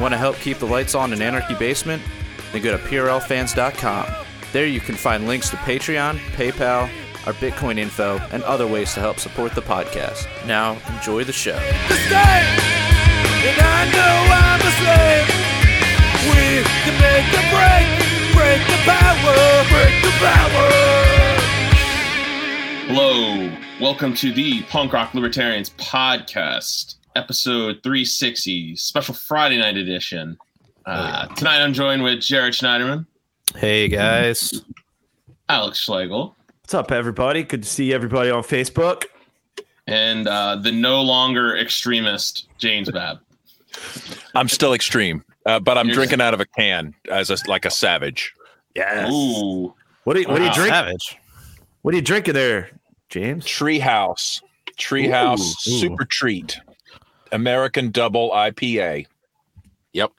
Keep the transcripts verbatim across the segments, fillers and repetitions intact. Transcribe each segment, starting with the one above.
Want to help keep the lights on in Anarchy Basement? Then go to P R L fans dot com. There you can find links to Patreon, PayPal, our Bitcoin info, and other ways to help support the podcast. Now, enjoy the show. The slave, and I know I'm a slave. We can make a break, break the power, break the power. Hello, welcome to the Punk Rock Libertarians podcast, episode three sixty, special Friday night edition. Uh, oh, yeah. Tonight I'm joined with Jared Schneiderman. Hey, guys. Alex Schlegel. What's up, everybody? Good to see everybody on Facebook. And uh, the no longer extremist, James Babb. I'm still extreme, uh, but I'm You're drinking still- out of a can as a, like a savage. Yes. Ooh. What do you, what wow. do you drink? Savage. What are you drinking there, James? Treehouse. Treehouse ooh, ooh. Super Treat. American Double I P A. Yep.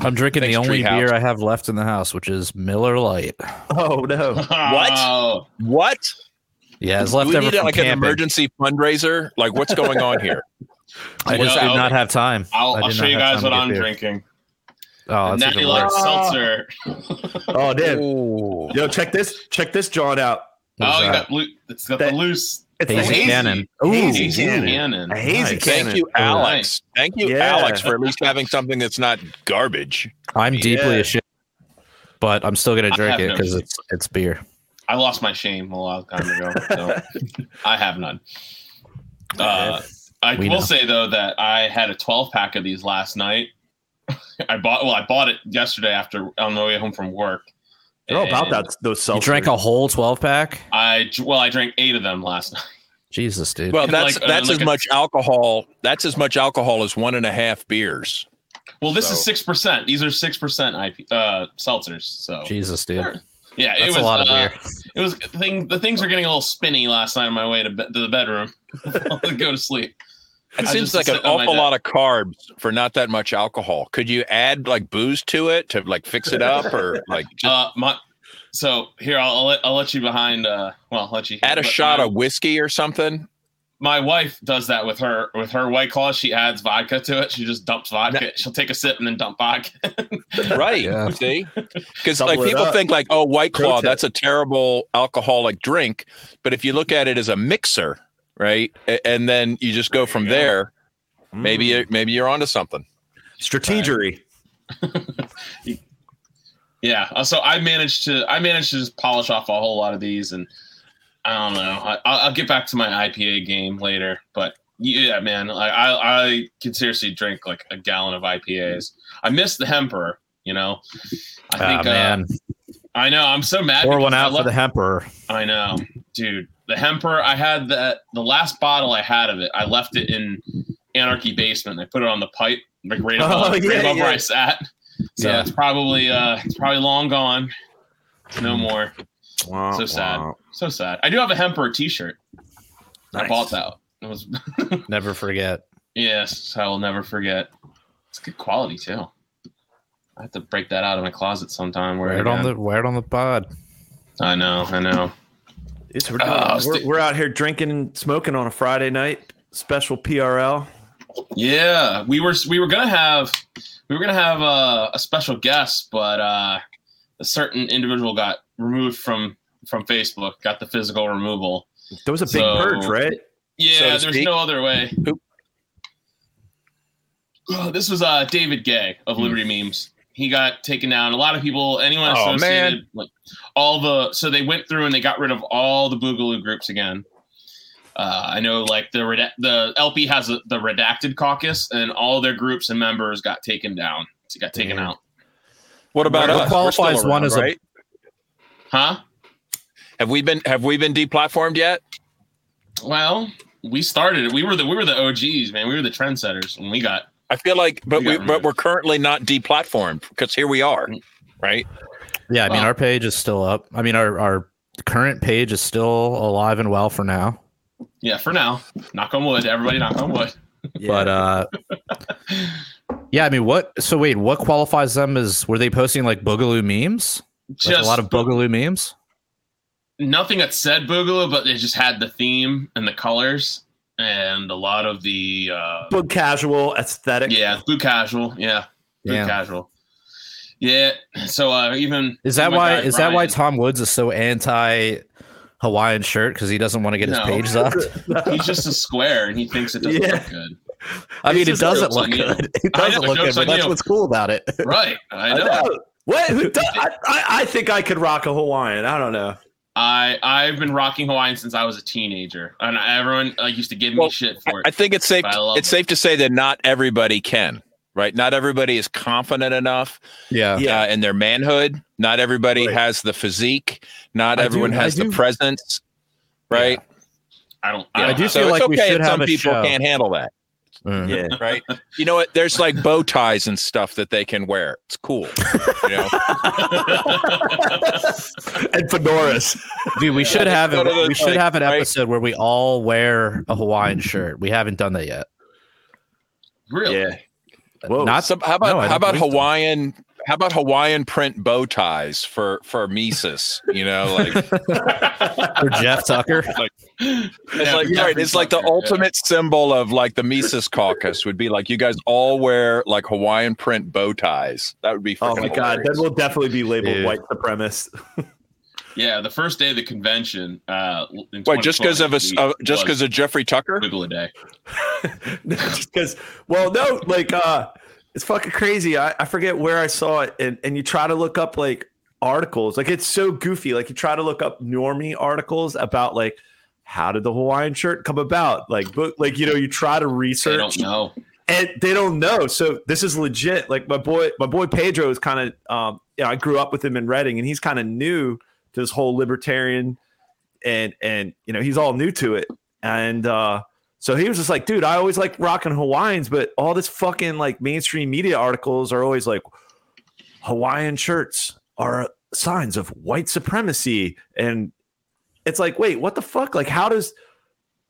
I'm drinking Thanks, the only Treehouse. beer I have left in the house, which is Miller Lite. Oh, no. What? What? Yeah, it's leftover from camping. Do we need like camping. an emergency fundraiser? Like, what's going on here? I well, just did not have time. I'll, I'll show you guys what I'm beer. drinking. Oh, that's even worse. Seltzer. Oh, dude. Ooh. Yo, check this. Check this John out. Oh, you got blue, it's got that, the loose. It's hazy, hazy cannon. Ooh, hazy cannon. A hazy nice. cannon. Thank you, Alex. Nice. Thank you, yeah. Alex, for at least having something that's not garbage. I'm yeah. deeply ashamed, but I'm still gonna drink it because no it's it's beer. I lost my shame a long time ago, so I have none. Uh, I we will know. say though that I had a twelve pack of these last night. I bought well, I bought it yesterday after on the way home from work. They're all about that those seltzers. You drank a whole twelve pack? I well, I drank eight of them last night. Jesus, dude. Well, that's like, that's like as a, much alcohol. That's as much alcohol as one and a half beers. Well, this so. is six percent. These are six percent I P uh, seltzers. So Jesus, dude. Sure. Yeah, that's it was a lot of uh, beer. It was thing. The things were getting a little spinny last night on my way to, be- to the bedroom. to go to sleep. It I seems like an awful lot of carbs for not that much alcohol. Could you add like booze to it to like fix it up or like? Just... Uh, my, so here I'll, I'll let I'll let you behind. Uh, well, I'll let you add a shot of whiskey or something. My wife does that with her with her White Claw. She adds vodka to it. She just dumps vodka. That, She'll take a sip and then dump vodka. Right. Yeah. See, because like people up. think like, oh, White Claw, that's a terrible alcoholic drink. But if you look at it as a mixer. Right, and then you just go from yeah. there. Maybe mm. maybe you're onto something. Strategery. Right. yeah. So I managed to I managed to just polish off a whole lot of these, and I don't know. I, I'll get back to my I P A game later, but yeah, man, I, I I can seriously drink like a gallon of I P As. I miss the Hemper. You know, I think. Oh, man. Uh, I know. I'm so mad. Pour one out love- for the Hemper. I know, dude. The Hemper, I had the the last bottle I had of it. I left it in Anarchy Basement. I put it on the pipe, like right above, oh, yeah, right above yeah. where I sat. So yeah. it's probably uh, it's probably long gone. No more. Wow, so sad. Wow. So sad. I do have a Hemper t-shirt. Nice. I bought that. It was never forget. Yes, I will never forget. It's good quality too. I have to break that out of my closet sometime. Wear it on the wear it on the pod. I know. I know. It's, we're, uh, we're, we're out here drinking and smoking on a Friday night special P R L. Yeah, we were we were gonna have we were gonna have a, a special guest, but uh, a certain individual got removed from from Facebook, got the physical removal. There was a big so, purge, right? Yeah, so there's no other way. Oh, this was uh, David Gay of Liberty mm. Memes. He got taken down. A lot of people, anyone associated, oh, like all the, so they went through and they got rid of all the Boogaloo groups again. Uh, I know like the reda- the L P has a, the redacted caucus, and all their groups and members got taken down. So got taken Damn. out. What about what us? Qualifies around, one as right? a, huh? Have we been have we been deplatformed yet? Well, we started. We were the we were the O Gs, man. We were the trendsetters when we got. I feel like, but we, but we're currently not deplatformed because here we are, right? Yeah, I mean, oh. our page is still up. I mean, our our current page is still alive and well for now. Yeah, for now. Knock on wood, everybody. Knock on wood. Yeah. But uh, yeah, I mean, what? So wait, what qualifies them as? Were they posting like Boogaloo memes? Just like a lot of Boogaloo memes. Nothing that said Boogaloo, but they just had the theme and the colors. And a lot of the uh, boot casual aesthetic, yeah, boot casual, yeah, yeah. casual. Yeah. So uh, even is that why is Brian, that why Tom Woods is so anti Hawaiian shirt, because he doesn't want to get no. his page sucked? He's just a square, and he thinks it doesn't yeah. look good. I mean, it doesn't look good. It doesn't look good, but that's what's cool about it. Right. I know. I know. What? Who does? I, I, I think I could rock a Hawaiian. I don't know. I, I've been rocking Hawaiian since I was a teenager, and everyone uh, used to give me well, shit for it. I think it's safe. It's it. safe to say that not everybody can, right? Not everybody is confident enough yeah. yeah, uh, in their manhood. Not everybody right. has the physique. Not I everyone do, has I the do. presence, right? Yeah. I don't. Yeah. I do so feel like okay we should have some a people show. Can't handle that. Mm. Yeah, right. You know what? There's like bow ties and stuff that they can wear. It's cool. You know? And fedoras. Dude, we yeah, should have it. We should like, have an episode right? where we all wear a Hawaiian shirt. We haven't done that yet. Really? Yeah. Whoa. Not some. How about no, how about Hawaiian? Them. How about Hawaiian print bow ties for for Mises? You know, like for Jeff Tucker. Like, it's yeah, like right, it's Tucker, like the yeah. ultimate symbol of like the Mises Caucus would be like you guys all wear like Hawaiian print bow ties. That would be. Oh my hilarious. God, that will definitely be labeled Dude. white supremacist. Yeah, the first day of the convention. Uh, Wait, just because of a uh, just because of Jeffrey Tucker? Google a day. Just because. Well, no, like. uh It's fucking crazy. I, I forget where I saw it. And, and you try to look up like articles. Like it's so goofy. Like you try to look up normie articles about like how did the Hawaiian shirt come about? Like, book, like, you know, you try to research. They don't know. And they don't know. So this is legit. Like my boy, my boy Pedro is kind of, um, you know, I grew up with him in Reading, and he's kind of new to this whole libertarian and, and, you know, he's all new to it. And, uh, so he was just like, dude, I always like rocking Hawaiians, but all this fucking like mainstream media articles are always like Hawaiian shirts are signs of white supremacy. And it's like, wait, what the fuck? Like, how does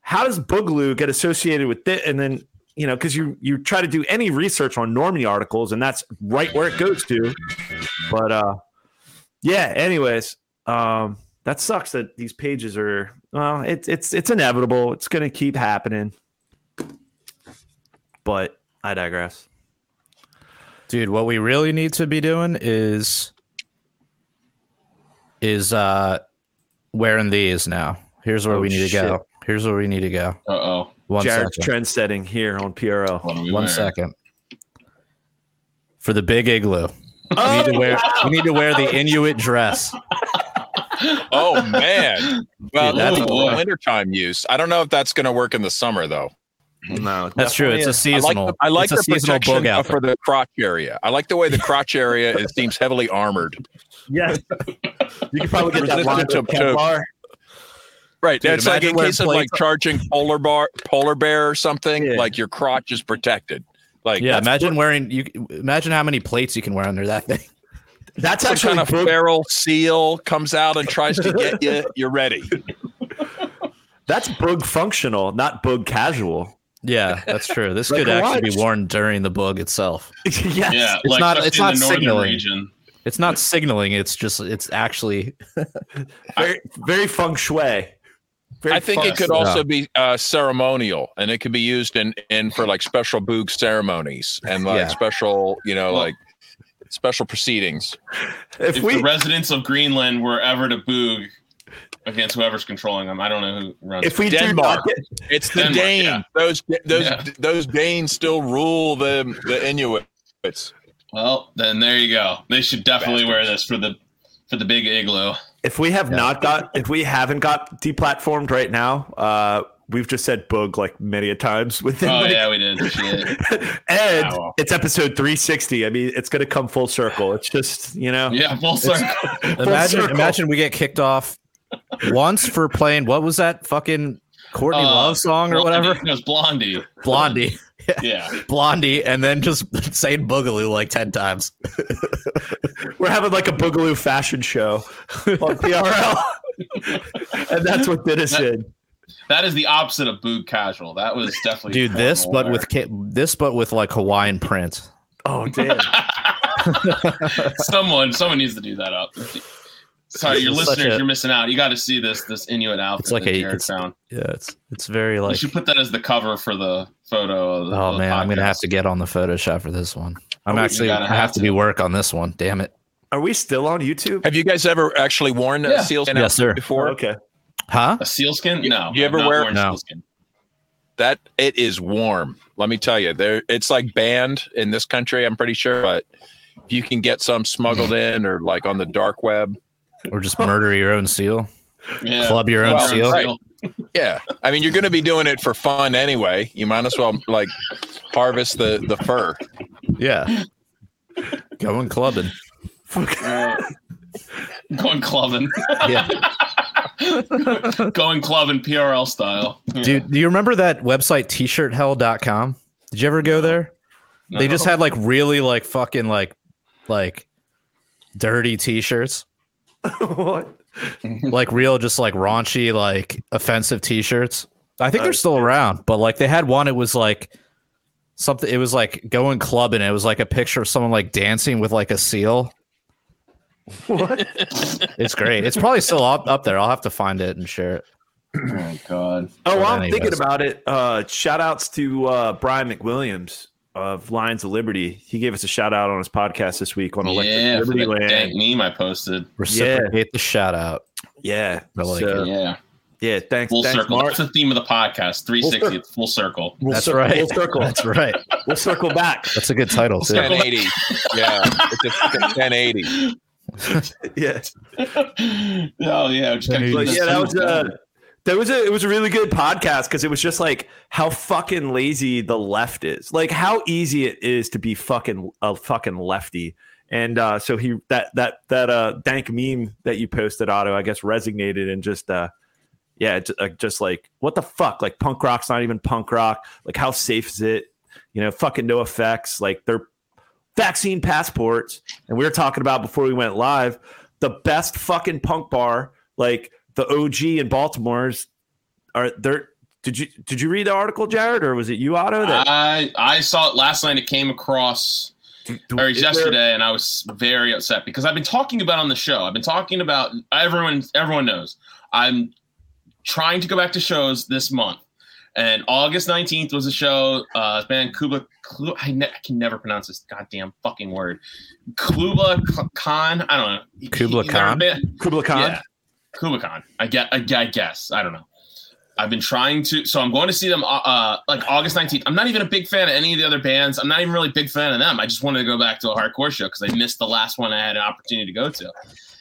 how does Boogaloo get associated with this? And then, you know, because you you try to do any research on normie articles, and that's right where it goes to. But uh, yeah, anyways, um, that sucks that these pages are. Well, it's it's it's inevitable. It's going to keep happening. But I digress. Dude, what we really need to be doing is is uh, wearing these now. Here's where oh, we need shit. to go. Here's where we need to go. Uh-oh. One Jared's trend setting here on P R L. One wearing? second. For the big igloo. Oh, we need to wear wow. we need to wear the Inuit dress. Oh man! Well, Dude, that's cool. Wintertime use. I don't know if that's going to work in the summer, though. No, that's true. It's a seasonal. I like the, I like the protection for the crotch area. I like the way the crotch area it seems heavily armored. Yes, you can probably get that line to, to bar. Right, Dude, that's like in case of like charging polar bar, polar bear or something. Yeah. Like your crotch is protected. Like yeah, imagine cool. wearing you. Imagine how many plates you can wear under that thing. That's Some actually kind of Boog- feral seal comes out and tries to get you. You're ready. That's Boog functional, not Boog casual. Yeah, that's true. This like could actually watch. be worn during the Boog itself. Yes. Yeah, it's like not. It's not signaling. Region. It's not signaling. It's just. It's actually very, very feng shui. Very I think fun. it could also yeah. be uh, ceremonial, and it could be used in, in for like special Boog ceremonies and like yeah. special, you know, well, like. special proceedings. If, if we, the residents of Greenland were ever to boog against whoever's controlling them, I don't know who runs. If we Denmark, do not, it's the Denmark, Dane. Yeah. Those those yeah. those Danes still rule the the Inuits. Well, then there you go. They should definitely Bastards. wear this for the for the big igloo. If we have yeah. not got, if we haven't got deplatformed right now, uh, we've just said boog like many a times. Within oh, like, yeah, we did. Shit. And wow. it's episode three sixty. I mean, it's going to come full circle. It's just, you know. Yeah, full circle. Full imagine, circle. Imagine we get kicked off once for playing, what was that fucking Courtney uh, Love song or Blondie, whatever? It was Blondie. Blondie. Yeah. yeah. Blondie, and then just saying Boogaloo like ten times. We're having like a Boogaloo fashion show on P R L. And that's what did us that- in. That is the opposite of boog casual. That was definitely dude. This, but there. with ca- this, but with like Hawaiian print. Oh damn! someone, someone needs to do that up. Sorry, this your listeners, a, you're missing out. You got to see this this Inuit outfit. It's like a it's, yeah. It's it's very like. You should put that as the cover for the photo. Of the, oh the man, podcast. I'm gonna have to get on the Photoshop for this one. I'm oh, actually I have to do work on this one. Damn it. Are we still on YouTube? Have you guys ever actually worn yeah. a sealskin yes, sir. before? Oh, okay. Huh? A sealskin? No. You, you ever wear no. sealskin? That it is warm. Let me tell you, there it's like banned in this country, I'm pretty sure, but if you can get some smuggled in or like on the dark web. Or just murder your own seal. Yeah. Club your own well, seal. Right. Yeah. I mean, you're going to be doing it for fun anyway. You might as well like harvest the, the fur. Yeah. Going clubbing. Uh, going clubbing. Yeah. Going clubbing P R L style. Yeah. Dude, do you remember that website t shirt hell dot com? Did you ever go there? No. They just had like really like fucking like like dirty t-shirts. What? Like real just like raunchy like offensive t-shirts. I think they're still around, but like they had one, it was like something, it was like going clubbing, it was like a picture of someone like dancing with like a seal. What? It's great. It's probably still up, up there. I'll have to find it and share it. Oh my god. Oh, well, I'm anyways. thinking about it. Uh shout outs to uh Brian McWilliams of Lions of Liberty. He gave us a shout out on his podcast this week on Electric yeah, Liberty for the Land. Meme I posted. Reciprocate yeah. the shout out. Yeah. I like so, it. Yeah. Yeah. Thanks. Full thanks, circle. Mark. That's the theme of the podcast. three sixty. It's full circle. Full That's circle. right. Full circle. That's right. We'll circle back. That's a good title. Too. ten eighty. Yeah. It's a, it's a ten eighty. Yes. Oh yeah. Just kind of like, yeah. That was a. Uh, That was a, it was a really good podcast because it was just like how fucking lazy the left is, like how easy it is to be fucking a fucking lefty. And uh, so he that that that uh, dank meme that you posted, Otto, I guess resonated and just uh, yeah, just, uh, just like what the fuck, like punk rock's not even punk rock. Like how safe is it? You know, fucking no effects. Like they're vaccine passports. And we were talking about before we went live, the best fucking punk bar, like. The O G in Baltimore's are there. Did you did you read the article, Jared, or was it you, Otto? That- I I saw it last night. It came across do, do, or yesterday, there- and I was very upset because I've been talking about on the show. I've been talking about everyone. Everyone knows I'm trying to go back to shows this month, and August nineteenth was a show. Uh, band Kubla, Kubla I, ne- I can never pronounce this goddamn fucking word. Kubla Khan. I don't know. Kubla Khan. Kubla Khan. Yeah. Kubla Khan, I get, I guess, I don't know. I've been trying to, so I'm going to see them uh, like August nineteenth. I'm not even a big fan of any of the other bands. I'm not even really a big fan of them. I just wanted to go back to a hardcore show because I missed the last one I had an opportunity to go to.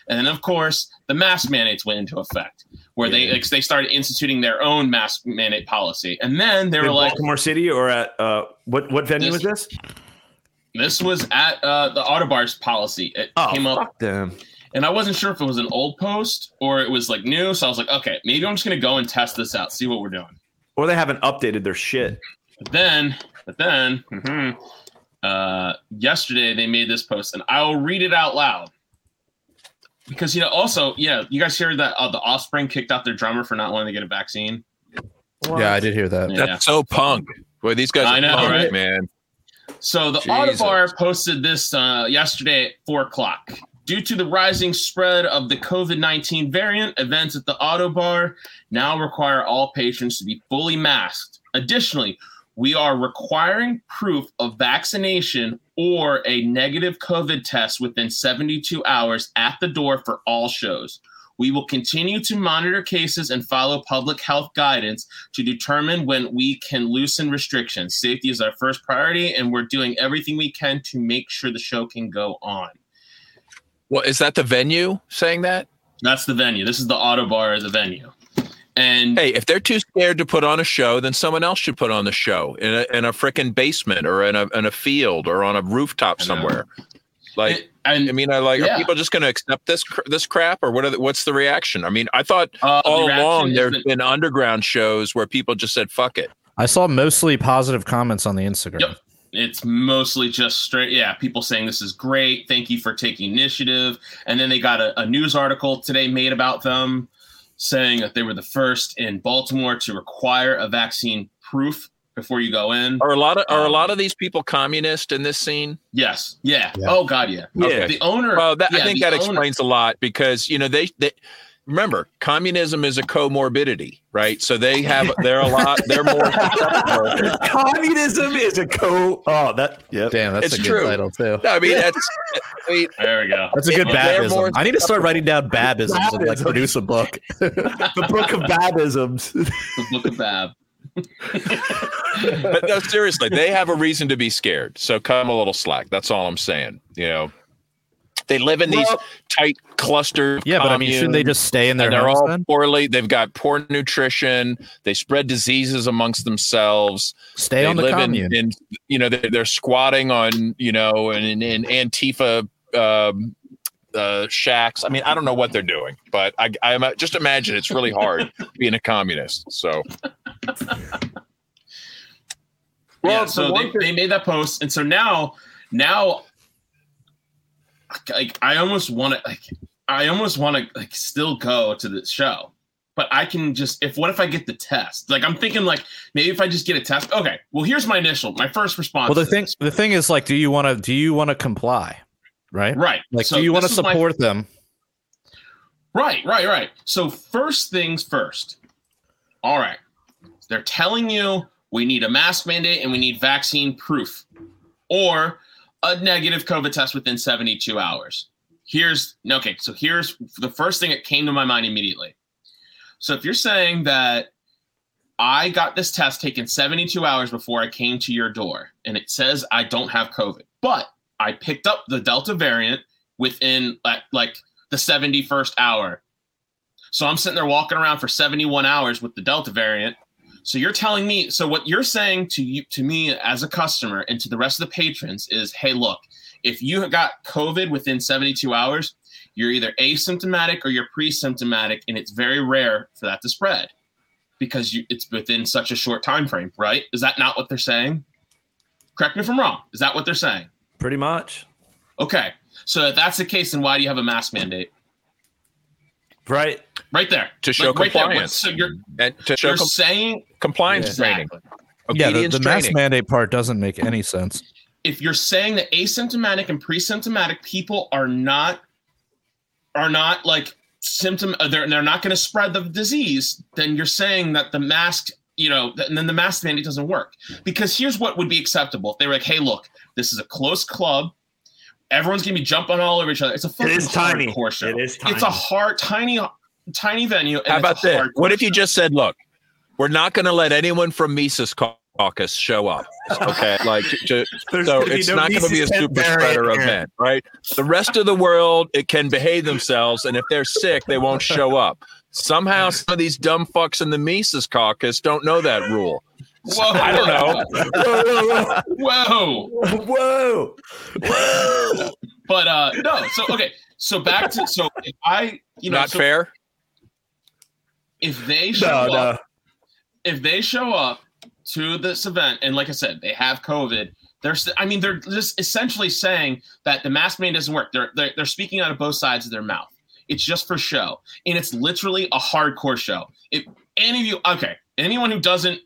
And then, of course, the mask mandates went into effect where yeah. they like, they started instituting their own mask mandate policy. And then they were in like Baltimore City or at uh, what what venue this, was this? This was at uh, the Ottobar's policy. It oh, came up. Fuck them. And I wasn't sure if it was an old post or it was like new. So I was like, okay, maybe I'm just going to go and test this out, see what we're doing. Or they haven't updated their shit. But then, but then, mm-hmm, uh, yesterday they made this post and I'll read it out loud. Because, you know, also, yeah, you guys heard that uh, The Offspring kicked out their drummer for not wanting to get a vaccine. What? Yeah, I did hear that. Yeah. That's so punk. Boy, these guys I are know, punk, right? man. So the Ottobar posted this uh, yesterday at four o'clock. Due to the rising spread of the COVID nineteen variant, events at the Ottobar now require all patrons to be fully masked. Additionally, we are requiring proof of vaccination or a negative COVID test within seventy-two hours at the door for all shows. We will continue to monitor cases and follow public health guidance to determine when we can loosen restrictions. Safety is our first priority, and we're doing everything we can to make sure the show can go on. Well, is that the venue saying that? That's the venue. This is the Ottobar as a venue. And hey, if they're too scared to put on a show, then someone else should put on the show in a in a frickin' basement or in a in a field or on a rooftop somewhere. Like, it, and, I mean, I like yeah. are people just going to accept this this crap or what? Are the, what's the reaction? I mean, I thought uh, all the along there have been underground shows where people just said fuck it. I saw mostly positive comments on the Instagram. Yep. It's mostly just straight, yeah, people saying this is great. Thank you for taking initiative. And then they got a, a news article today made about them saying that they were the first in Baltimore to require a vaccine proof before you go in. Are a lot of um, are a lot of these people communist in this scene? Yes. Yeah. yeah. Oh, God, yeah. yeah. Okay. The owner. Well, that, yeah, I think that owner. explains a lot because, you know, they, they remember, communism is a comorbidity, right? So they have, they're a lot, they're more. Communism is a co. Oh, that, yeah, damn, that's it's a true. Good title too. No, I mean, that's. I mean, there we go. That's a good Babbism. I need to start writing down Babbisms Babbism. and like produce a book. The book of Babbisms. The book of Bab. But no, seriously, they have a reason to be scared. So cut them a little slack. That's all I'm saying. You know. They live in these well, tight clusters. Yeah, but I mean, shouldn't they just stay in their homes? They're all then? poorly. They've got poor nutrition. They spread diseases amongst themselves. Stay they on the live commune. In, in, you know, they're, they're squatting on, you know, in, in Antifa um, uh, shacks. I mean, I don't know what they're doing, but I, I just imagine it's really hard being a communist. So. Well, yeah, so they, they made that post. And so now, now, like I almost want to, like I almost want to, like still go to the show, but I can just if what if I get the test? Like I'm thinking, like maybe if I just get a test. Okay, well here's my initial, my first response. Well, the thing, this. the thing is, like, do you want to, do you want to comply, right? Right. Like, so do you want to support my, them? Right, right, right. So first things first. All right, they're telling you we need a mask mandate and we need vaccine proof, or a negative COVID test within seventy-two hours. Here's, okay, so here's the first thing that came to my mind immediately. So if you're saying that I got this test taken seventy-two hours before I came to your door, and it says I don't have COVID, but I picked up the Delta variant within like, like the seventy-first hour. So I'm sitting there walking around for seventy-one hours with the Delta variant. So you're telling me, so what you're saying to you, to me as a customer and to the rest of the patrons is, hey, look, if you got COVID within seventy-two hours, you're either asymptomatic or you're pre-symptomatic, and it's very rare for that to spread because you, it's within such a short time frame, right? Is that not what they're saying? Correct me if I'm wrong. Is that what they're saying? Pretty much. Okay. So if that's the case, then why do you have a mask mandate? Right. Right there. To show like, compliance. Right so you're, and to show you're com- saying compliance exactly. training. Obedience yeah, the, the mask training. mandate part doesn't make any sense. If you're saying that asymptomatic and pre-symptomatic people are not are not like symptom they're they're not going to spread the disease, then you're saying that the mask, you know, th- and then the mask mandate doesn't work. Because here's what would be acceptable. If they were like, "Hey, look, this is a close club. Everyone's gonna be jumping all over each other. It's a fucking it is tiny. Show. It is tiny. It's a hard, tiny, tiny venue." And how about that? What if you just said, "Look, we're not gonna let anyone from Mises Caucus show up." Okay, like to, so it's no not Mises gonna be a super spreader event, right? The rest of the world it can behave themselves, and if they're sick, they won't show up. Somehow, some of these dumb fucks in the Mises Caucus don't know that rule. Whoa, I don't know. Whoa, whoa, whoa, whoa. But uh, no. So okay. So back to so if I you know not so fair. If they show no, up, no. if they show up to this event, and like I said, they have COVID. They're I mean they're just essentially saying that the mask mandate doesn't work. They're, they're they're speaking out of both sides of their mouth. It's just for show, and it's literally a hardcore show. If any of you okay, anyone who doesn't.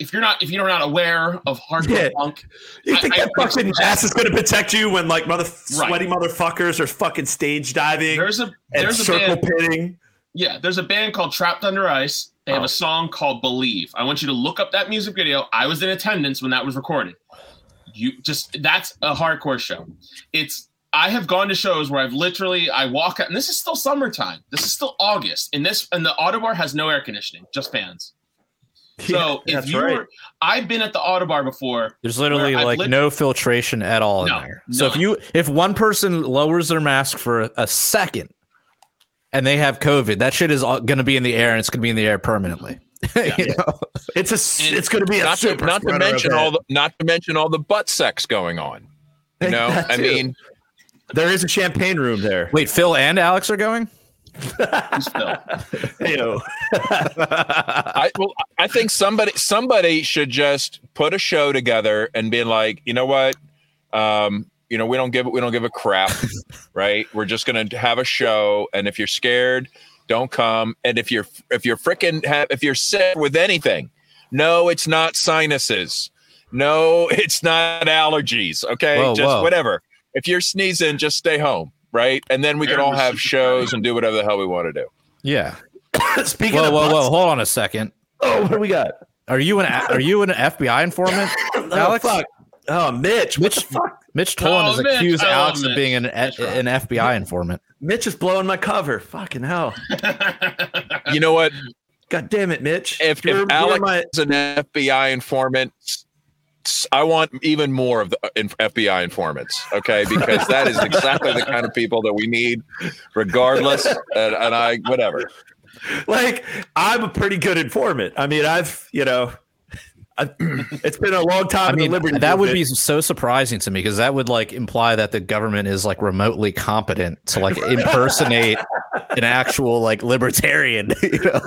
If you're not, if you're not aware of hardcore yeah. punk, you think I, that I, fucking ass is going to protect you when like mother right. sweaty motherfuckers are fucking stage diving. There's a there's and a circle band, pitting. Yeah, there's a band called Trapped Under Ice. They oh. have a song called "Believe." I want you to look up that music video. I was in attendance when that was recorded. You just that's a hardcore show. It's I have gone to shows where I've literally I walk out, and this is still summertime. This is still August, and this and the Ottobar has no air conditioning, just fans. So yeah, if you right. were, I've been at the Ottobar before. There's literally like lit- no filtration at all no, in there. So no. if you, if one person lowers their mask for a second and they have COVID, that shit is going to be in the air and it's going to be in the air permanently. Yeah. you know? It's a, and it's going to be not a super to, not to mention all the, not to mention all the butt sex going on. You know, I mean, there is a champagne room there. Wait, Phil and Alex are going? I, well, I think somebody somebody should just put a show together and be like, you know what, um, you know we don't give we don't give a crap, right? We're just gonna have a show, and if you're scared, don't come. And if you're if you're freaking ha- if you're sick with anything, no, it's not sinuses, no, it's not allergies. Okay, whoa, just whoa. whatever. If you're sneezing, just stay home. Right. And then we can all have shows and do whatever the hell we want to do. Yeah. Speaking whoa, of whoa, whoa, hold on a second. Oh, what do we got? Are you an are you an F B I informant, oh, Alex? Fuck. Oh, Mitch. Mitch, fuck? Mitch Tolan oh, has Mitch. accused I Alex of being an That's an right. F B I informant. Mitch is blowing my cover. Fucking hell. You know what? God damn it, Mitch. If, if, if Alex my... is an F B I informant, I want even more of the F B I informants, okay? Because that is exactly the kind of people that we need, regardless. And, and I, whatever. Like, I'm a pretty good informant. I mean, I've, you know, I've, it's been a long time. I mean, in the Liberty that would bit. be so surprising to me, because that would like imply that the government is like remotely competent to like impersonate an actual like libertarian. You know,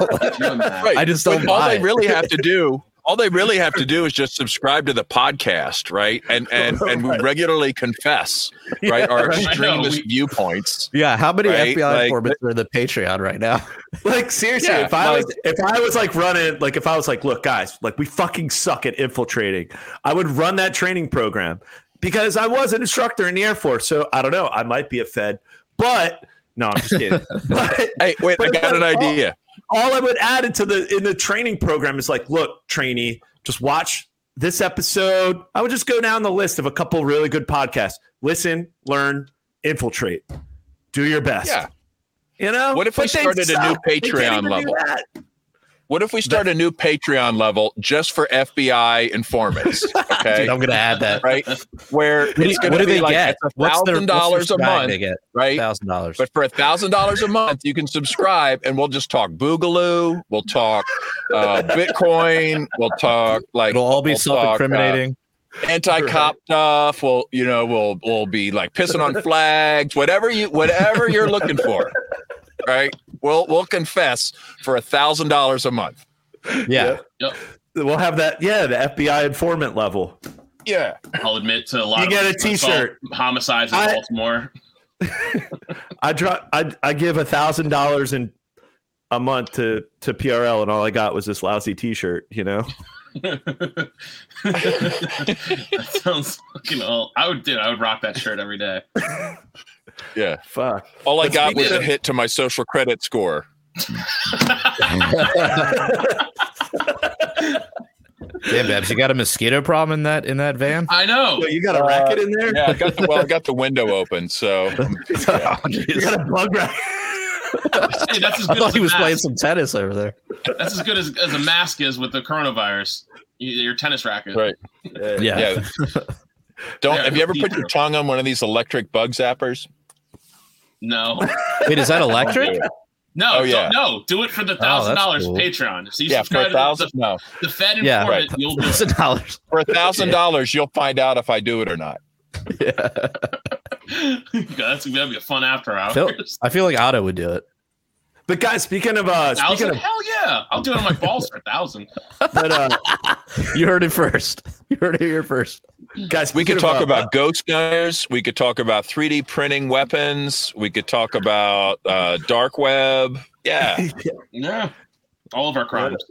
right. I just don't. Like, buy all they it. really have to do. All they really have to do is just subscribe to the podcast, right? And and, and we regularly confess, right, yeah, our right. extremist we, viewpoints. Yeah, how many right? F B I like, informants are in the Patreon right now? Like, seriously, yeah, if I like, was if I was like running, like if I was like, look, guys, like we fucking suck at infiltrating, I would run that training program, because I was an instructor in the Air Force, so I don't know, I might be a Fed, but no, I'm just kidding. But, hey, wait, I got an idea. All I would add into the in the training program is like, look, trainee, just watch this episode. I would just go down the list of a couple really good podcasts. Listen, learn, infiltrate. Do your best. Yeah. You know? What if but we started suck. a new Patreon level? What if we start a new Patreon level just for F B I informants? Okay. Dude, I'm going to add that. Right? Where it's going to be like get? It's one thousand dollars a month, right? one thousand dollars. But for one thousand dollars a month, you can subscribe, and we'll just talk Boogaloo. We'll talk uh, Bitcoin. We'll talk like... It'll all be we'll self-incriminating. Talk, uh, anti-cop stuff. We'll, you know, we'll we'll be like pissing on flags, whatever you whatever you're looking for. Right? We'll we'll confess for a thousand dollars a month. Yeah. Yep. We'll have that, yeah, the F B I informant level. Yeah. I'll admit to a lot you of get a t-shirt homicides in I, Baltimore. I drop I I give a thousand dollars in a month to, to P R L, and all I got was this lousy t-shirt, you know? That sounds fucking old. I would do. I would rock that shirt every day. Yeah. Fuck. All I Let's got was it. a hit to my social credit score. Damn, Babs, you got a mosquito problem in that in that van? I know. So you got a uh, racket in there? Yeah. I got the, well, I got the window open, so yeah. oh, you got a bug racket. Hey, that's as good I thought as he was mask. playing some tennis over there. That's as good as, as a mask is with the coronavirus. Your tennis racket, right? Yeah. yeah. yeah. Don't. Have you ever put your tongue on one of these electric bug zappers? No. Wait, is that electric? No. Oh, yeah. No. Do it for the thousand oh, dollars cool. Patreon. So you yeah, subscribe for a thousand. To the, no. The Fed informant. Yeah, right. You'll do it. dollars for a thousand dollars. You'll find out if I do it or not. Yeah. That's gonna be a fun after hours. I feel, I feel like Otto would do it. But guys, speaking of uh, speaking of hell yeah, I'll do it on my balls for a thousand. But uh, you heard it first. You heard it here first, guys. We could talk of, about uh, ghost gunners. We could talk about three D printing weapons. We could talk about uh, dark web. Yeah, yeah. All of our crimes.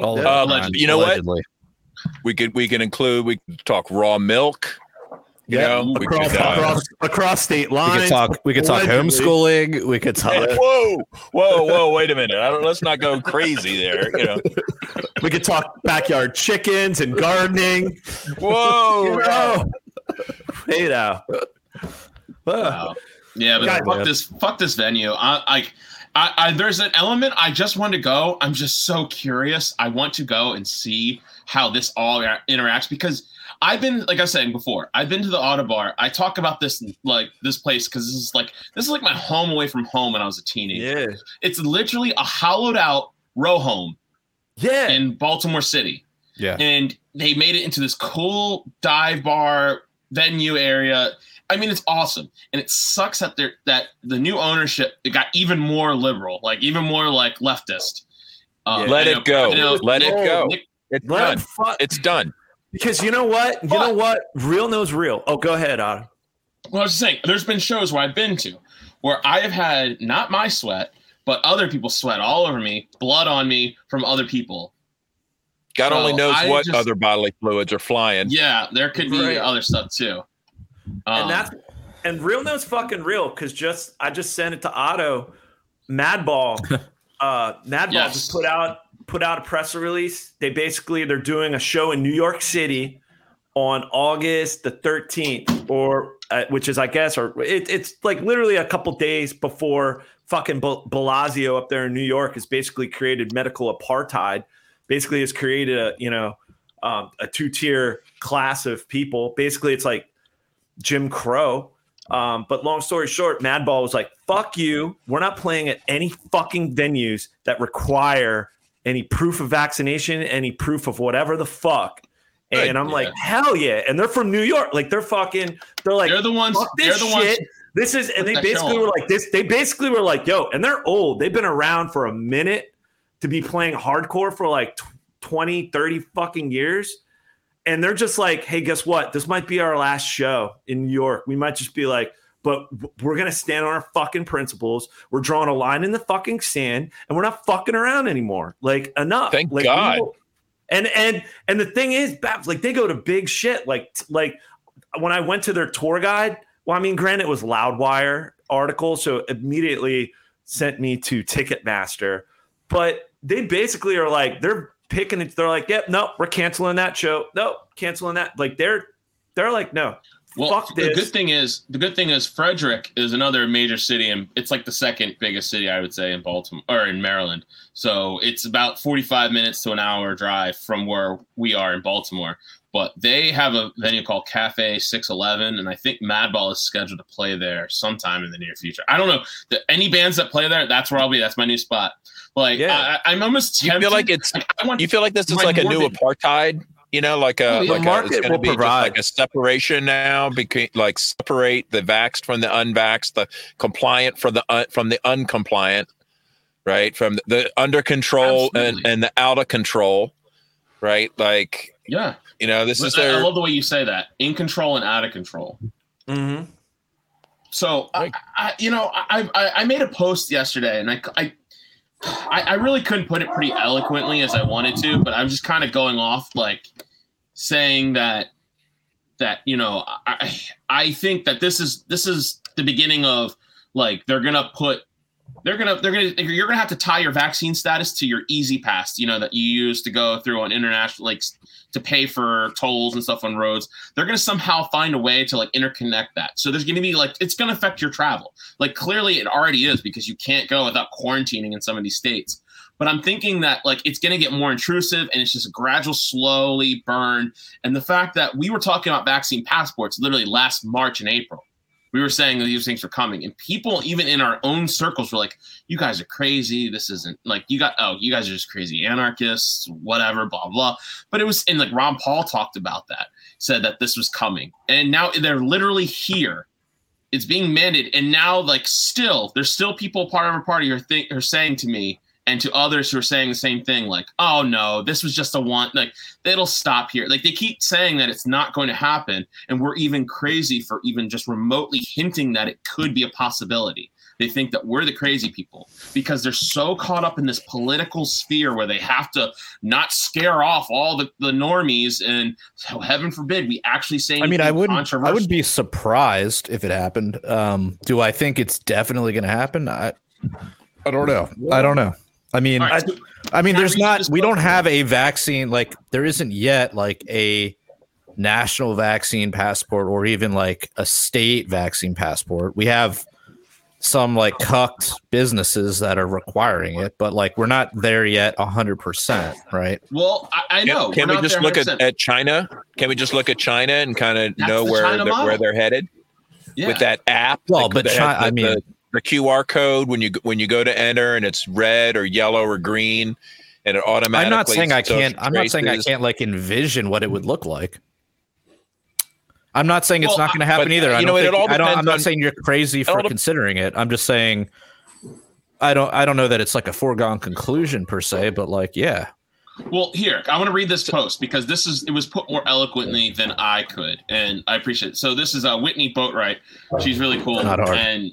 All of uh, our crimes. You know allegedly. What? We could we could include. We could talk raw milk. You yeah, know, across, could, uh, across, across state lines. We could talk. We could talk homeschooling. We could talk. Hey, whoa, whoa, whoa! Wait a minute. I don't, let's not go crazy there. You know, we could talk backyard chickens and gardening. Whoa! Wow. Hey now. Wow. Yeah, but God, fuck man. this. Fuck this venue. I like. I, I there's an element. I just want to go. I'm just so curious. I want to go and see how this all interacts, because I've been, like I was saying before, I've been to the Ottobar. I talk about this, like this place, because this is like this is like my home away from home when I was a teenager. Yeah. It's literally a hollowed out row home. Yeah. In Baltimore City. Yeah. And they made it into this cool dive bar venue area. I mean, it's awesome. And it sucks that they're that the new ownership, it got even more liberal, like even more like leftist. Uh, yeah. Let, it, know, go. You know, Let Nick, it go. Nick, it's Let it go. It's done. It's done. Because you know what? You know what? Real knows real. Oh, go ahead, Otto. Well, I was just saying, there's been shows where I've been to where I have had not my sweat, but other people's sweat all over me, blood on me from other people. God so only knows I what just, other bodily fluids are flying. Yeah, there could be right. other stuff too. Um, and that's and real knows fucking real, because just I just sent it to Otto Madball, uh, Madball yes. just put out put out a press release. They basically they're doing a show in New York City on August the thirteenth, or uh, which is I guess, or it, it's like literally a couple days before fucking Bellagio up there in New York has basically created medical apartheid. Basically, has created a you know um, a two tier class of people. Basically, it's like Jim Crow. Um, but long story short, Madball was like, fuck you. We're not playing at any fucking venues that require any proof of vaccination, any proof of whatever the fuck. And right, I'm yeah. like, hell yeah. And they're from New York. Like they're fucking, they're like, they're the ones, fuck this they're the shit. Ones this is, and they basically were like this. They basically were like, yo, and they're old. They've been around for a minute to be playing hardcore for like twenty, thirty fucking years. And they're just like, hey, guess what? This might be our last show in New York. We might just be like, but we're going to stand on our fucking principles. We're drawing a line in the fucking sand and we're not fucking around anymore. Like enough. Thank like, God. And, and, and the thing is, like they go to big shit. Like, like when I went to their tour guide, well, I mean, granted it was Loudwire article. So immediately sent me to Ticketmaster, but they basically are like, they're, picking it, they're like, yep, yeah, no, we're canceling that show. No, canceling that. Like they're, they're like, no, well, fuck this. The good thing is, the good thing is, Frederick is another major city, and it's like the second biggest city I would say in Baltimore or in Maryland. So it's about forty-five minutes to an hour drive from where we are in Baltimore. But they have a venue called Cafe six eleven, and I think Madball is scheduled to play there sometime in the near future. I don't know the, any bands that play there. That's where I'll be. That's my new spot. Like yeah. I, I'm almost tempted. You feel like it's. I want, you feel like this is like morbid. A new apartheid. You know, like a the like a, it's going to be just like a separation now between like separate the vaxxed from the unvaxxed, the compliant from the un, from the uncompliant, right? From the, the under control and, and the out of control, right? Like yeah, you know, this Listen, is. Their, I love the way you say that. In control and out of control. Mm-hmm. So right. I, I, you know, I, I I made a post yesterday, and I I. I, I really couldn't put it pretty eloquently as I wanted to, but I'm just kind of going off like saying that that you know I I think that this is this is the beginning of like they're gonna put they're gonna they're gonna you're gonna have to tie your vaccine status to your Easy Pass, you know, that you use to go through on international like to pay for tolls and stuff on roads. They're gonna somehow find a way to like interconnect that. So there's gonna be like it's gonna affect your travel. Like clearly it already is because you can't go without quarantining in some of these states. But I'm thinking that like it's gonna get more intrusive and it's just a gradual, slowly burn. And the fact that we were talking about vaccine passports literally last March and April. We were saying that these things were coming, and people, even in our own circles, were like, "You guys are crazy. This isn't like you got. Oh, you guys are just crazy anarchists, whatever, blah blah." But it was, and like Ron Paul talked about that, said that this was coming, and now they're literally here. It's being mandated, and now like still, there's still people part of our party are think are saying to me and to others who are saying the same thing, like, "Oh no, this was just a want. Like it'll stop here." Like they keep saying that it's not going to happen, and we're even crazy for even just remotely hinting that it could be a possibility. They think that we're the crazy people because they're so caught up in this political sphere where they have to not scare off all the, the normies, and so heaven forbid we actually say anything controversial. I mean, I wouldn't. Controversial. I would be surprised if it happened. Um, do I think it's definitely going to happen? I, I don't know. I don't know. I mean, right, so I, I mean, there's not, we don't have a vaccine, like there isn't yet like a national vaccine passport or even like a state vaccine passport. We have some like cucked businesses that are requiring it, but like we're not there yet a hundred percent, right? Well, I, I know. Can, can we just look at, at China? Can we just look at China and kind of know where they're, where they're headed yeah. with that app? Well, but China, I mean. The, The Q R code when you when you go to enter and it's red or yellow or green, and it automatically. I'm not saying I can't. I'm traces. not saying I can't like envision what it would look like. I'm not saying well, it's not going to happen but, either. I you don't know, think, it all I don't, I'm on, not saying you're crazy for it considering it. I'm just saying I don't. I don't know that it's like a foregone conclusion per se, but like yeah. Well, here, I want to read this post because this is, it was put more eloquently than I could, and I appreciate it. So this is uh, Whitney Boatwright. She's really cool. Not hard. And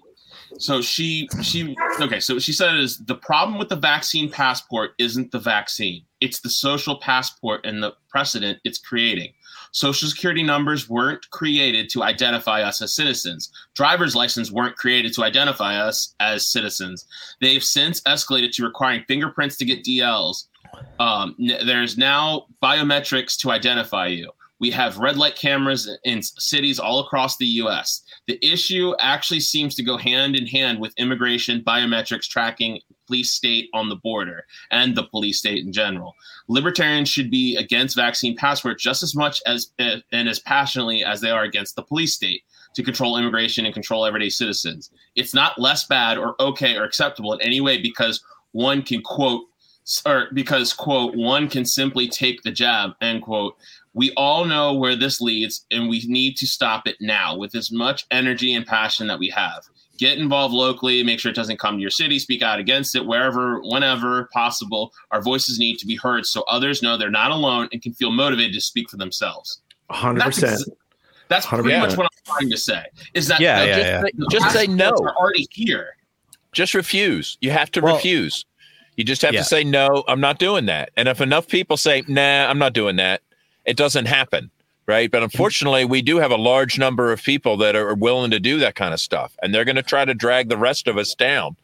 So she she okay. So she said is the problem with the vaccine passport isn't the vaccine. It's the social passport and the precedent it's creating. Social Security numbers weren't created to identify us as citizens. Driver's licenses weren't created to identify us as citizens. They've since escalated to requiring fingerprints to get D Ls. Um, n- there's now biometrics to identify you. We have red light cameras in cities all across the U S. The issue actually seems to go hand in hand with immigration, biometrics, tracking, police state on the border, and the police state in general. Libertarians should be against vaccine passports just as much as and as passionately as they are against the police state to control immigration and control everyday citizens. It's not less bad or okay or acceptable in any way because one can quote, or because quote, one can simply take the jab, end quote. We all know where this leads, and we need to stop it now with as much energy and passion that we have. Get involved locally. Make sure it doesn't come to your city. Speak out against it wherever, whenever possible. Our voices need to be heard so others know they're not alone and can feel motivated to speak for themselves. one hundred percent. That's, ex- that's pretty one hundred percent. Much what I'm trying to say. Is that yeah, yeah, just, yeah. The, just say no. Are already here. Just refuse. You have to well, refuse. You just have yeah. to say, no, I'm not doing that. And if enough people say, nah, I'm not doing that, it doesn't happen, right? But unfortunately, we do have a large number of people that are willing to do that kind of stuff, and they're going to try to drag the rest of us down.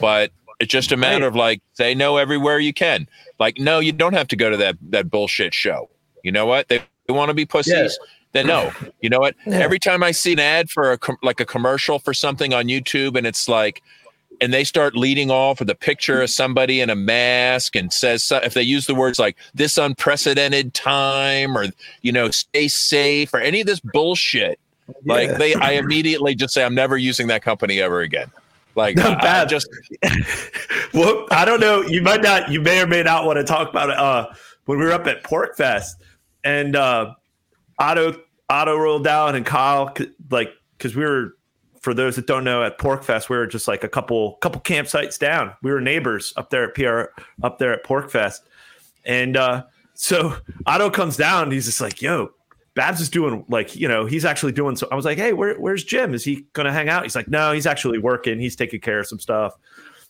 But it's just a matter of, like, say no everywhere you can. Like, no, you don't have to go to that that bullshit show. You know what? They, they want to be pussies. Yeah. Then no. You know what? Yeah. Every time I see an ad for a com- like a commercial for something on YouTube, and it's like, and they start leading off with a picture of somebody in a mask and says, if they use the words like this unprecedented time or, you know, stay safe or any of this bullshit, yeah. like they, I immediately just say, I'm never using that company ever again. Like no, I, I just, well, I don't know. You might not, you may or may not want to talk about it. Uh, when we were up at Pork Fest and uh, Otto, Otto rolled down and Kyle, like, cause we were, for those that don't know, at Pork Fest, we were just like a couple couple campsites down. We were neighbors up there at P R, up there at Pork Fest. And uh, so Otto comes down. And he's just like, yo, Babs is doing like, you know, he's actually doing. So I was like, hey, where, where's Jim? Is he going to hang out? He's like, no, he's actually working. He's taking care of some stuff.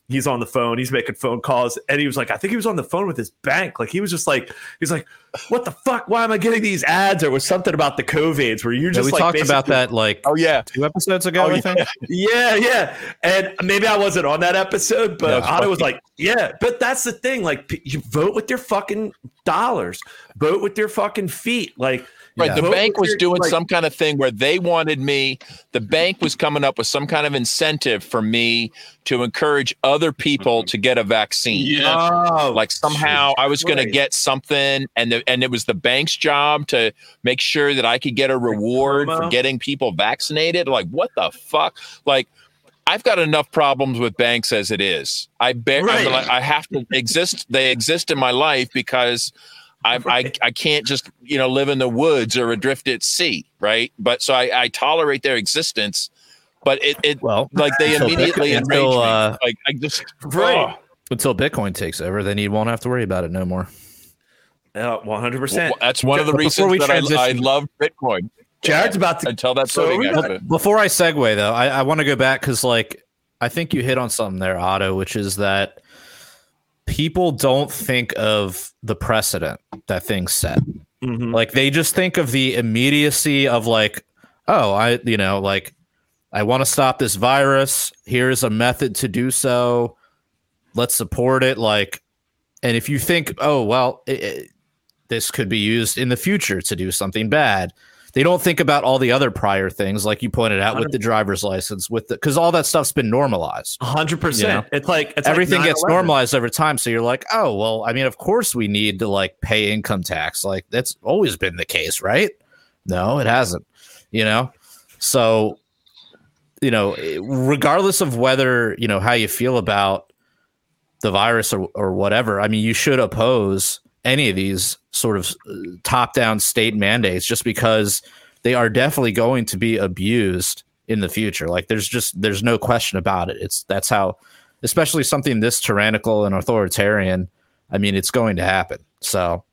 He's on the phone. He's making phone calls. And he was like, I think he was on the phone with his bank. Like he was just like, he's like, what the fuck? Why am I getting these ads? Or was something about the COVIDs where you just yeah, we like talked about that like oh yeah two episodes ago. Oh, I think. Yeah, yeah. And maybe I wasn't on that episode, but no, Otto was like, yeah. But that's the thing. Like you vote with your fucking dollars. Vote with your fucking feet. Like. Right. Yeah. The vote bank was your, doing like, some kind of thing where they wanted me. The bank was coming up with some kind of incentive for me to encourage other people to get a vaccine. Yeah. Oh, like somehow geez. I was going right. to get something. And the, and it was the bank's job to make sure that I could get a reward for getting people vaccinated. Like, what the fuck? Like, I've got enough problems with banks as it is. I bear, right. like, I have to exist. They exist in my life because I, I I can't just, you know, live in the woods or adrift at sea, right? But so I, I tolerate their existence, but it, it well, like they immediately Bitcoin, until, uh, like I just right. oh. until Bitcoin takes over, then you won't have to worry about it no more. Uh, one hundred percent. Well, that's one of the but reasons that I, I love Bitcoin. Jared's about to until that so about, before I segue though, I, I want to go back because like I think you hit on something there, Otto, which is that people don't think of the precedent that things set. Mm-hmm. Like they just think of the immediacy of like, oh, I, you know, like I want to stop this virus. Here's a method to do so. Let's support it. Like, and if you think, oh, well, it, it, this could be used in the future to do something bad. They don't think about all the other prior things, like you pointed out, one hundred percent. With the driver's license, with the because all that stuff's been normalized. one hundred percent. You know? It's like it's everything like gets normalized over time. So you're like, oh well, I mean, of course we need to like pay income tax. Like that's always been the case, right? No, it hasn't. You know, so you know, regardless of whether you know how you feel about the virus or or whatever, I mean, you should oppose any of these sort of top-down state mandates just because they are definitely going to be abused in the future. Like there's just there's no question about it. It's that's how, especially something this tyrannical and authoritarian, I mean, it's going to happen. So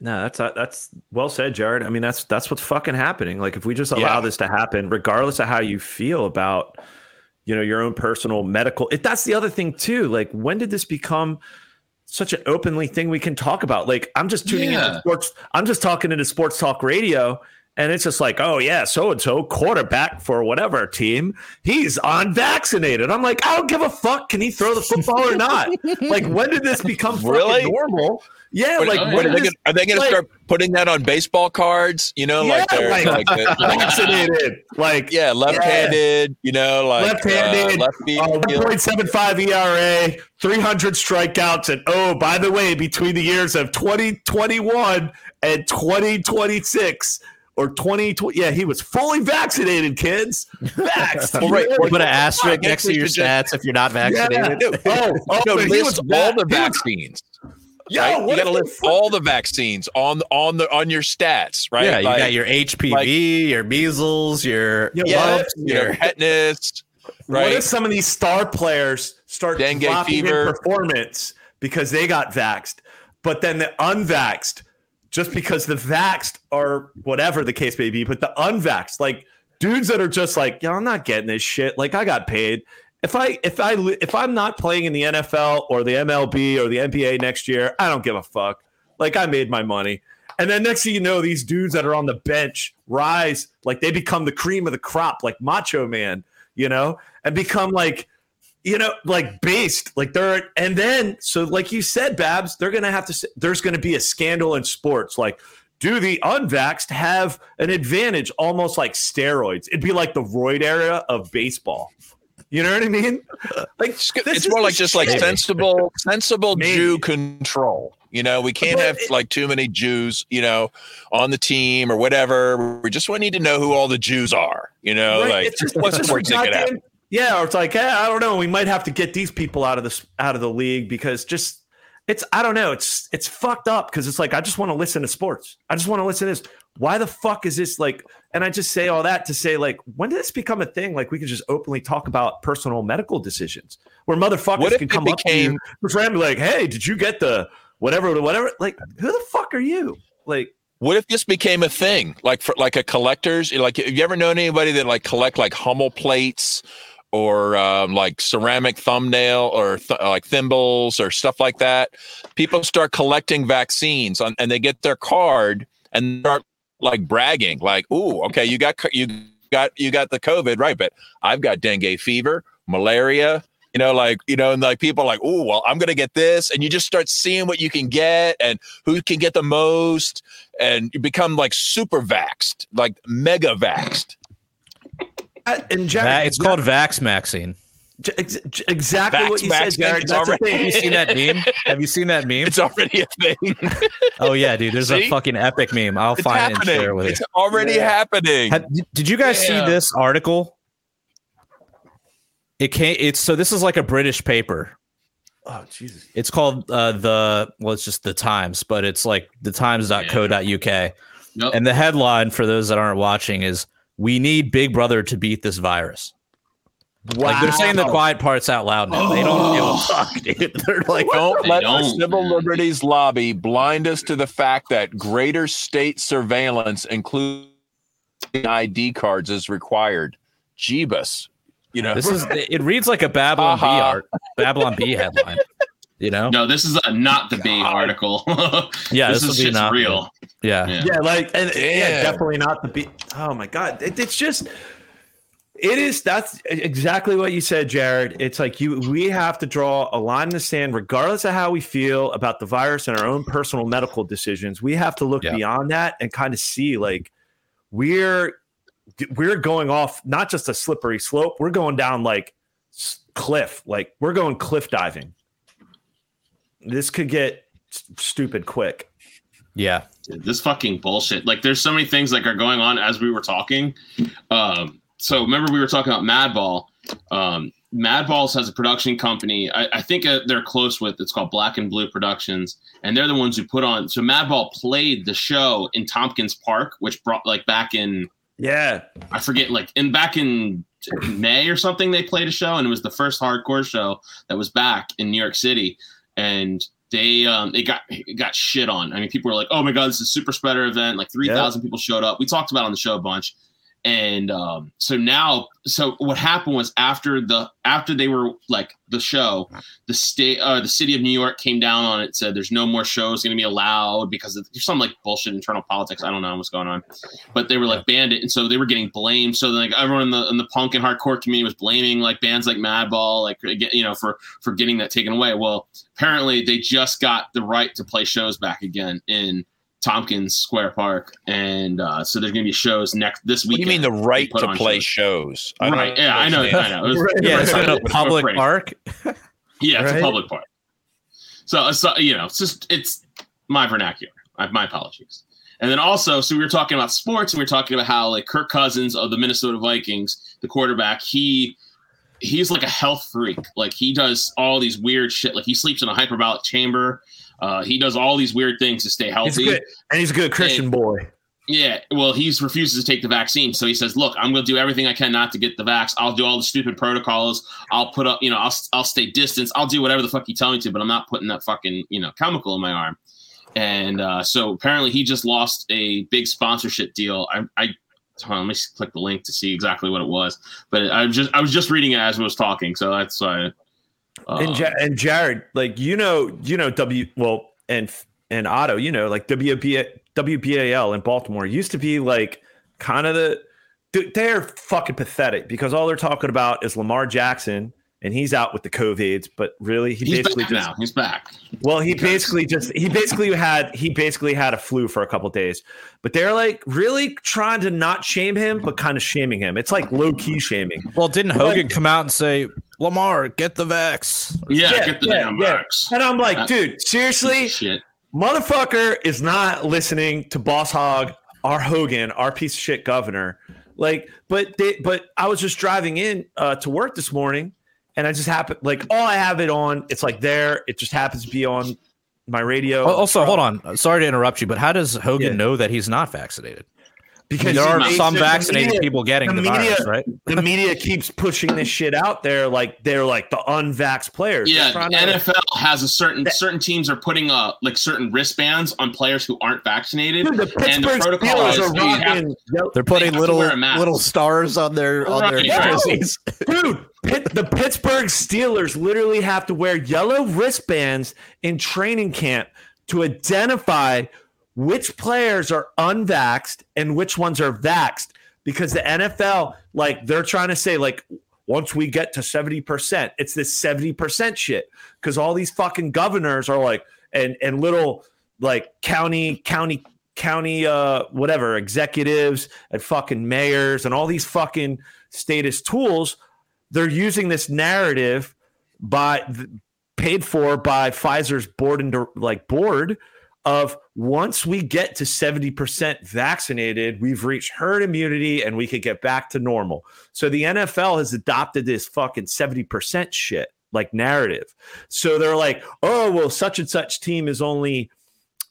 no, that's that's well said, Jared. I mean, that's that's what's fucking happening. Like if we just allow yeah. this to happen, regardless of how you feel about, you know, your own personal medical, it, that's the other thing too. Like when did this become such an openly thing we can talk about. Like, I'm just tuning yeah. into sports. I'm just talking into sports talk radio. And it's just like, oh, yeah, so-and-so quarterback for whatever team, he's unvaccinated. I'm like, I don't give a fuck. Can he throw the football or not? Like, when did this become really normal? Yeah, but, like, uh, when are, they this, gonna, are they going like, to start putting that on baseball cards? You know, yeah, like they're like, like, the, like vaccinated. Like, yeah, left-handed, yeah. you know, like left-handed, uh, lefty, uh, one point seven five E R A, three hundred strikeouts. And, oh, by the way, between the years of twenty twenty-one and twenty twenty-six – or twenty twenty, yeah, he was fully vaccinated, kids. Vaxxed. Well, right. Put an asterisk next to your stats if you're not vaccinated. Yeah. Oh, oh no, list he was all the vaccines. Yeah, right? You got to list all the vaccines on on the on your stats, right? Yeah, you like, got your H P V, like, your measles, your yeah, mumps, your tetanus. Right? What if some of these star players start dengue dropping fever in performance because they got vaxxed, but then the unvaxxed? Just because the vaxxed are whatever the case may be, but the unvaxxed, like dudes that are just like, yo, I'm not getting this shit. Like I got paid. If I if I if I'm not playing in the N F L or the M L B or the N B A next year, I don't give a fuck. Like I made my money. And then next thing you know, these dudes that are on the bench rise, like they become the cream of the crop, like Macho Man, you know, and become like, you know, like based, like they're, and then, so like you said, Babs, they're going to have to, there's going to be a scandal in sports. Like, do the unvaxxed have an advantage, almost like steroids? It'd be like the roid era of baseball. You know what I mean? Like it's more like just shit. Like sensible, sensible Maybe. Jew control. You know, we can't but have it, like too many Jews, you know, on the team or whatever. We just want need to know who all the Jews are, you know, right? Like it's just, what's it's just goddamn, yeah, or it's like, hey, I don't know. We might have to get these people out of this, out of the league because just it's, I don't know. It's it's fucked up because it's like I just want to listen to sports. I just want to listen to this. Why the fuck is this like? And I just say all that to say like, when did this become a thing? Like we could just openly talk about personal medical decisions where motherfuckers can come became- up to you and randomly like, hey, did you get the whatever, whatever? Like, who the fuck are you? Like. What if this became a thing, like for like a collector's? Like, have you ever known anybody that like collect like Hummel plates? Or um, like ceramic thumbnail or th- like thimbles or stuff like that. People start collecting vaccines on, and they get their card and start like bragging like, ooh, okay, you got you got you got the COVID, right? But I've got dengue fever, malaria, you know, like, you know, and like people are like, ooh, well, I'm going to get this. And you just start seeing what you can get and who can get the most. And you become like super vaxxed, like mega vaxxed. Uh, and Jared, that, it's Jared, called Vax Maxine. J- ex- exactly Vax, what you Vax, said, Jared. That's already, have you seen that meme? Have you seen that meme? It's already a thing. Oh yeah, dude. There's see? A fucking epic meme. I'll it's find happening. It and share it with it's you. It's already yeah. happening. Have, did you guys yeah. see this article? It can't. It's so. This is like a British paper. Oh Jesus! It's called uh, the. Well, it's just the Times, but it's like the times dot co dot U K. Yeah. Nope. And the headline for those that aren't watching is. We need Big Brother to beat this virus. Wow. Like they're saying the quiet parts out loud now. Oh. They don't give a fuck, dude. They're like, don't they let don't. The civil liberties lobby blind us to the fact that greater state surveillance, including I D cards, is required. Jeebus, you know. This is it. Reads like a Babylon uh-huh. B art, Babylon B headline. You know? No, this is a not the Babe article. Yeah, this, this is just real. Yeah. yeah, yeah, like, and Damn. yeah, definitely not the Babe. Oh my God, it, it's just, it is. That's exactly what you said, Jared. It's like you, we have to draw a line in the sand, regardless of how we feel about the virus and our own personal medical decisions. We have to look yeah. beyond that and kind of see, like, we're we're going off not just a slippery slope. We're going down like cliff. Like we're going cliff diving. This could get st- stupid quick. Yeah. This fucking bullshit. Like there's so many things like are going on as we were talking. Um, so remember we were talking about Madball. Um, Madball has a production company. I, I think uh, they're close with, it's called Black and Blue Productions. And they're the ones who put on, so Madball played the show in Tompkins Park, which brought like back in, yeah, I forget like in back in May or something, they played a show and it was the first hardcore show that was back in New York City. And they um, it got it got shit on. I mean, people were like, oh, my God, this is a super spreader event. Like three thousand yeah. people showed up. We talked about it on the show a bunch. And um, so now, so what happened was after the after they were like the show, the state, uh, the city of New York came down on it, said there's no more shows going to be allowed because of some like bullshit internal politics. I don't know what's going on, but they were like banned it, and so they were getting blamed. So like everyone in the in the punk and hardcore community was blaming like bands like Madball, like you know for for getting that taken away. Well, apparently they just got the right to play shows back again in Tompkins Square Park, and uh, so there's going to be shows next this week. You mean the right to play shows? shows. I right? Don't yeah, I know. I know. It was, right. Yeah, it's in a public park. Yeah, it's right? a public park. So, so you know, it's just it's my vernacular. I, my apologies. And then also, so we were talking about sports, and we were talking about how like Kirk Cousins of the Minnesota Vikings, the quarterback, he. he's like a health freak. Like he does all these weird shit. Like he sleeps in a hyperbolic chamber. Uh, he does all these weird things to stay healthy. He's good. And he's a good Christian and, boy. Yeah. Well, he's refuses to take the vaccine. So he says, look, I'm going to do everything I can not to get the vax. I'll do all the stupid protocols. I'll put up, you know, I'll, I'll stay distance. I'll do whatever the fuck you tell me to, but I'm not putting that fucking, you know, chemical in my arm. And uh, so apparently he just lost a big sponsorship deal. I, I, Hold on, let me click the link to see exactly what it was. But I just I was just reading it as I was talking, so that's why. Uh, and, ja- and Jared, like you know, you know W. Well, and and Otto, you know, like W P A L in Baltimore used to be like kind of the. They're fucking pathetic because all they're talking about is Lamar Jackson, and he's out with the COVID. But really, he he's basically back just now. He's back. Well, he because. basically just he basically had he basically had a flu for a couple of days, but they're like really trying to not shame him, but kind of shaming him. It's like low key shaming. Well, didn't Hogan but, come out and say, "Lamar, get the vax"? Yeah, yeah get the yeah, damn yeah. vax. And I'm like, That's dude, seriously, shit. Motherfucker is not listening to Boss Hog, our Hogan, our piece of shit governor. Like, but they, but I was just driving in uh, to work this morning. And I just happen like all oh, I have it on. It's like there. It just happens to be on my radio. Also, hold on. Sorry to interrupt you, but how does Hogan yeah. know that he's not vaccinated? Because there are some vaccinated media, people getting the, the media, virus, right? The media keeps pushing this shit out there, like they're like the unvaxxed players. Yeah, the N F L to, has a certain that, certain teams are putting uh like certain wristbands on players who aren't vaccinated. Dude, the and the protocol is they have, they're putting they little little stars on their on right, their jerseys. Right. Dude, Pitt, the Pittsburgh Steelers literally have to wear yellow wristbands in training camp to identify which players are unvaxxed and which ones are vaxxed, because the N F L, like they're trying to say like, once we get to seventy percent, it's this seventy percent shit. Cause all these fucking governors are like, and, and little like county, county, county, uh, whatever executives and fucking mayors and all these fucking status tools. They're using this narrative by paid for by Pfizer's board and like board of once we get to seventy percent vaccinated, we've reached herd immunity and we could get back to normal. So the N F L has adopted this fucking seventy percent shit, like narrative. So they're like, oh, well, such and such team is only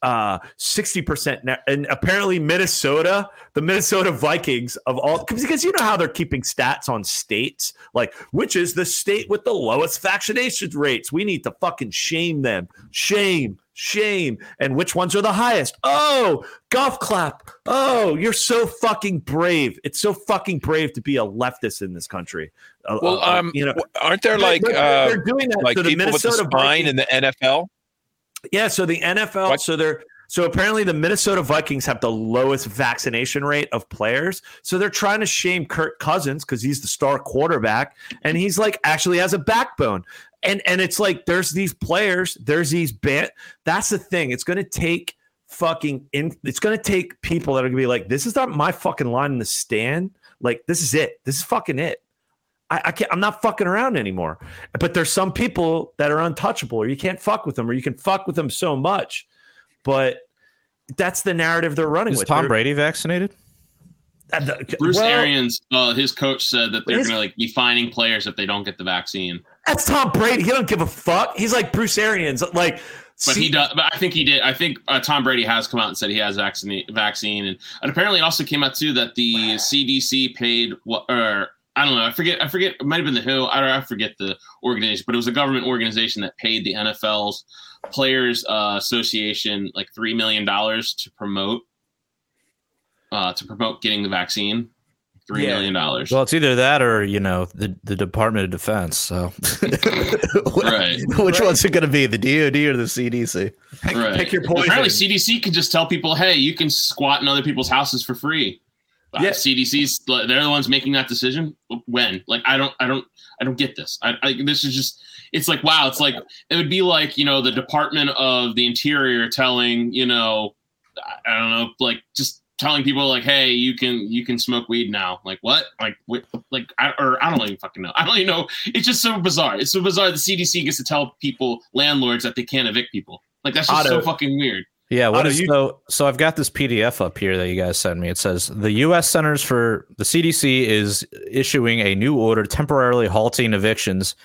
uh, sixty percent. Na-. And apparently Minnesota, the Minnesota Vikings of all, because you know how they're keeping stats on states, like which is the state with the lowest vaccination rates. We need to fucking shame them. Shame. Shame. And which ones are the highest? Oh, golf clap. Oh, you're so fucking brave. It's so fucking brave to be a leftist in this country. Well, uh, um, you know, aren't there like they're, uh, they're doing that like to the people Minnesota with the spine in the N F L? Yeah. So the N F L. What? So they're so apparently the Minnesota Vikings have the lowest vaccination rate of players. So they're trying to shame Kirk Cousins because he's the star quarterback and he's like actually has a backbone. And and it's like there's these players, there's these ban. That's the thing. It's gonna take fucking in. It's gonna take people that are gonna be like, this is not my fucking line in the stand. Like this is it. This is fucking it. I, I can't. I'm not fucking around anymore. But there's some people that are untouchable, or you can't fuck with them, or you can fuck with them so much. But that's the narrative they're running. Is with. Tom they're- Brady vaccinated? Bruce well, Arians, uh, his coach said that they're his, gonna like be fining players if they don't get the vaccine. That's Tom Brady. He don't give a fuck. He's like Bruce Arians. Like, but see, he does. But I think he did. I think uh, Tom Brady has come out and said he has vaccine. Vaccine, and, and apparently it also came out too that the wow. C D C paid what or. I don't know. I forget. I forget. It might have been the W H O. I don't. I forget the organization, but it was a government organization that paid the N F L's Players uh, Association like three million dollars to promote. Uh, to promote getting the vaccine. three yeah. million dollars. Well, it's either that or, you know, the, the Department of Defense. So, right. Which right. one's it going to be, the D O D or the C D C? Pick, right. pick your poison. Apparently, C D C can just tell people, hey, you can squat in other people's houses for free. Yeah. Uh, C D C's they're the ones making that decision. When? Like, I don't, I don't, I don't get this. I, I this is just. It's like, wow. It's like it would be like, you know, the Department of the Interior telling, you know, I don't know, like just telling people like, hey, you can you can smoke weed now. Like what? Like what? Like I, or I don't even fucking know. I don't even know. It's just so bizarre. It's so bizarre. The C D C gets to tell people, landlords, that they can't evict people. Like that's just Otto. so fucking weird. Yeah. What Otto, is you- so? So I've got this P D F up here that you guys sent me. It says the U S Centers for the C D C is issuing a new order temporarily halting evictions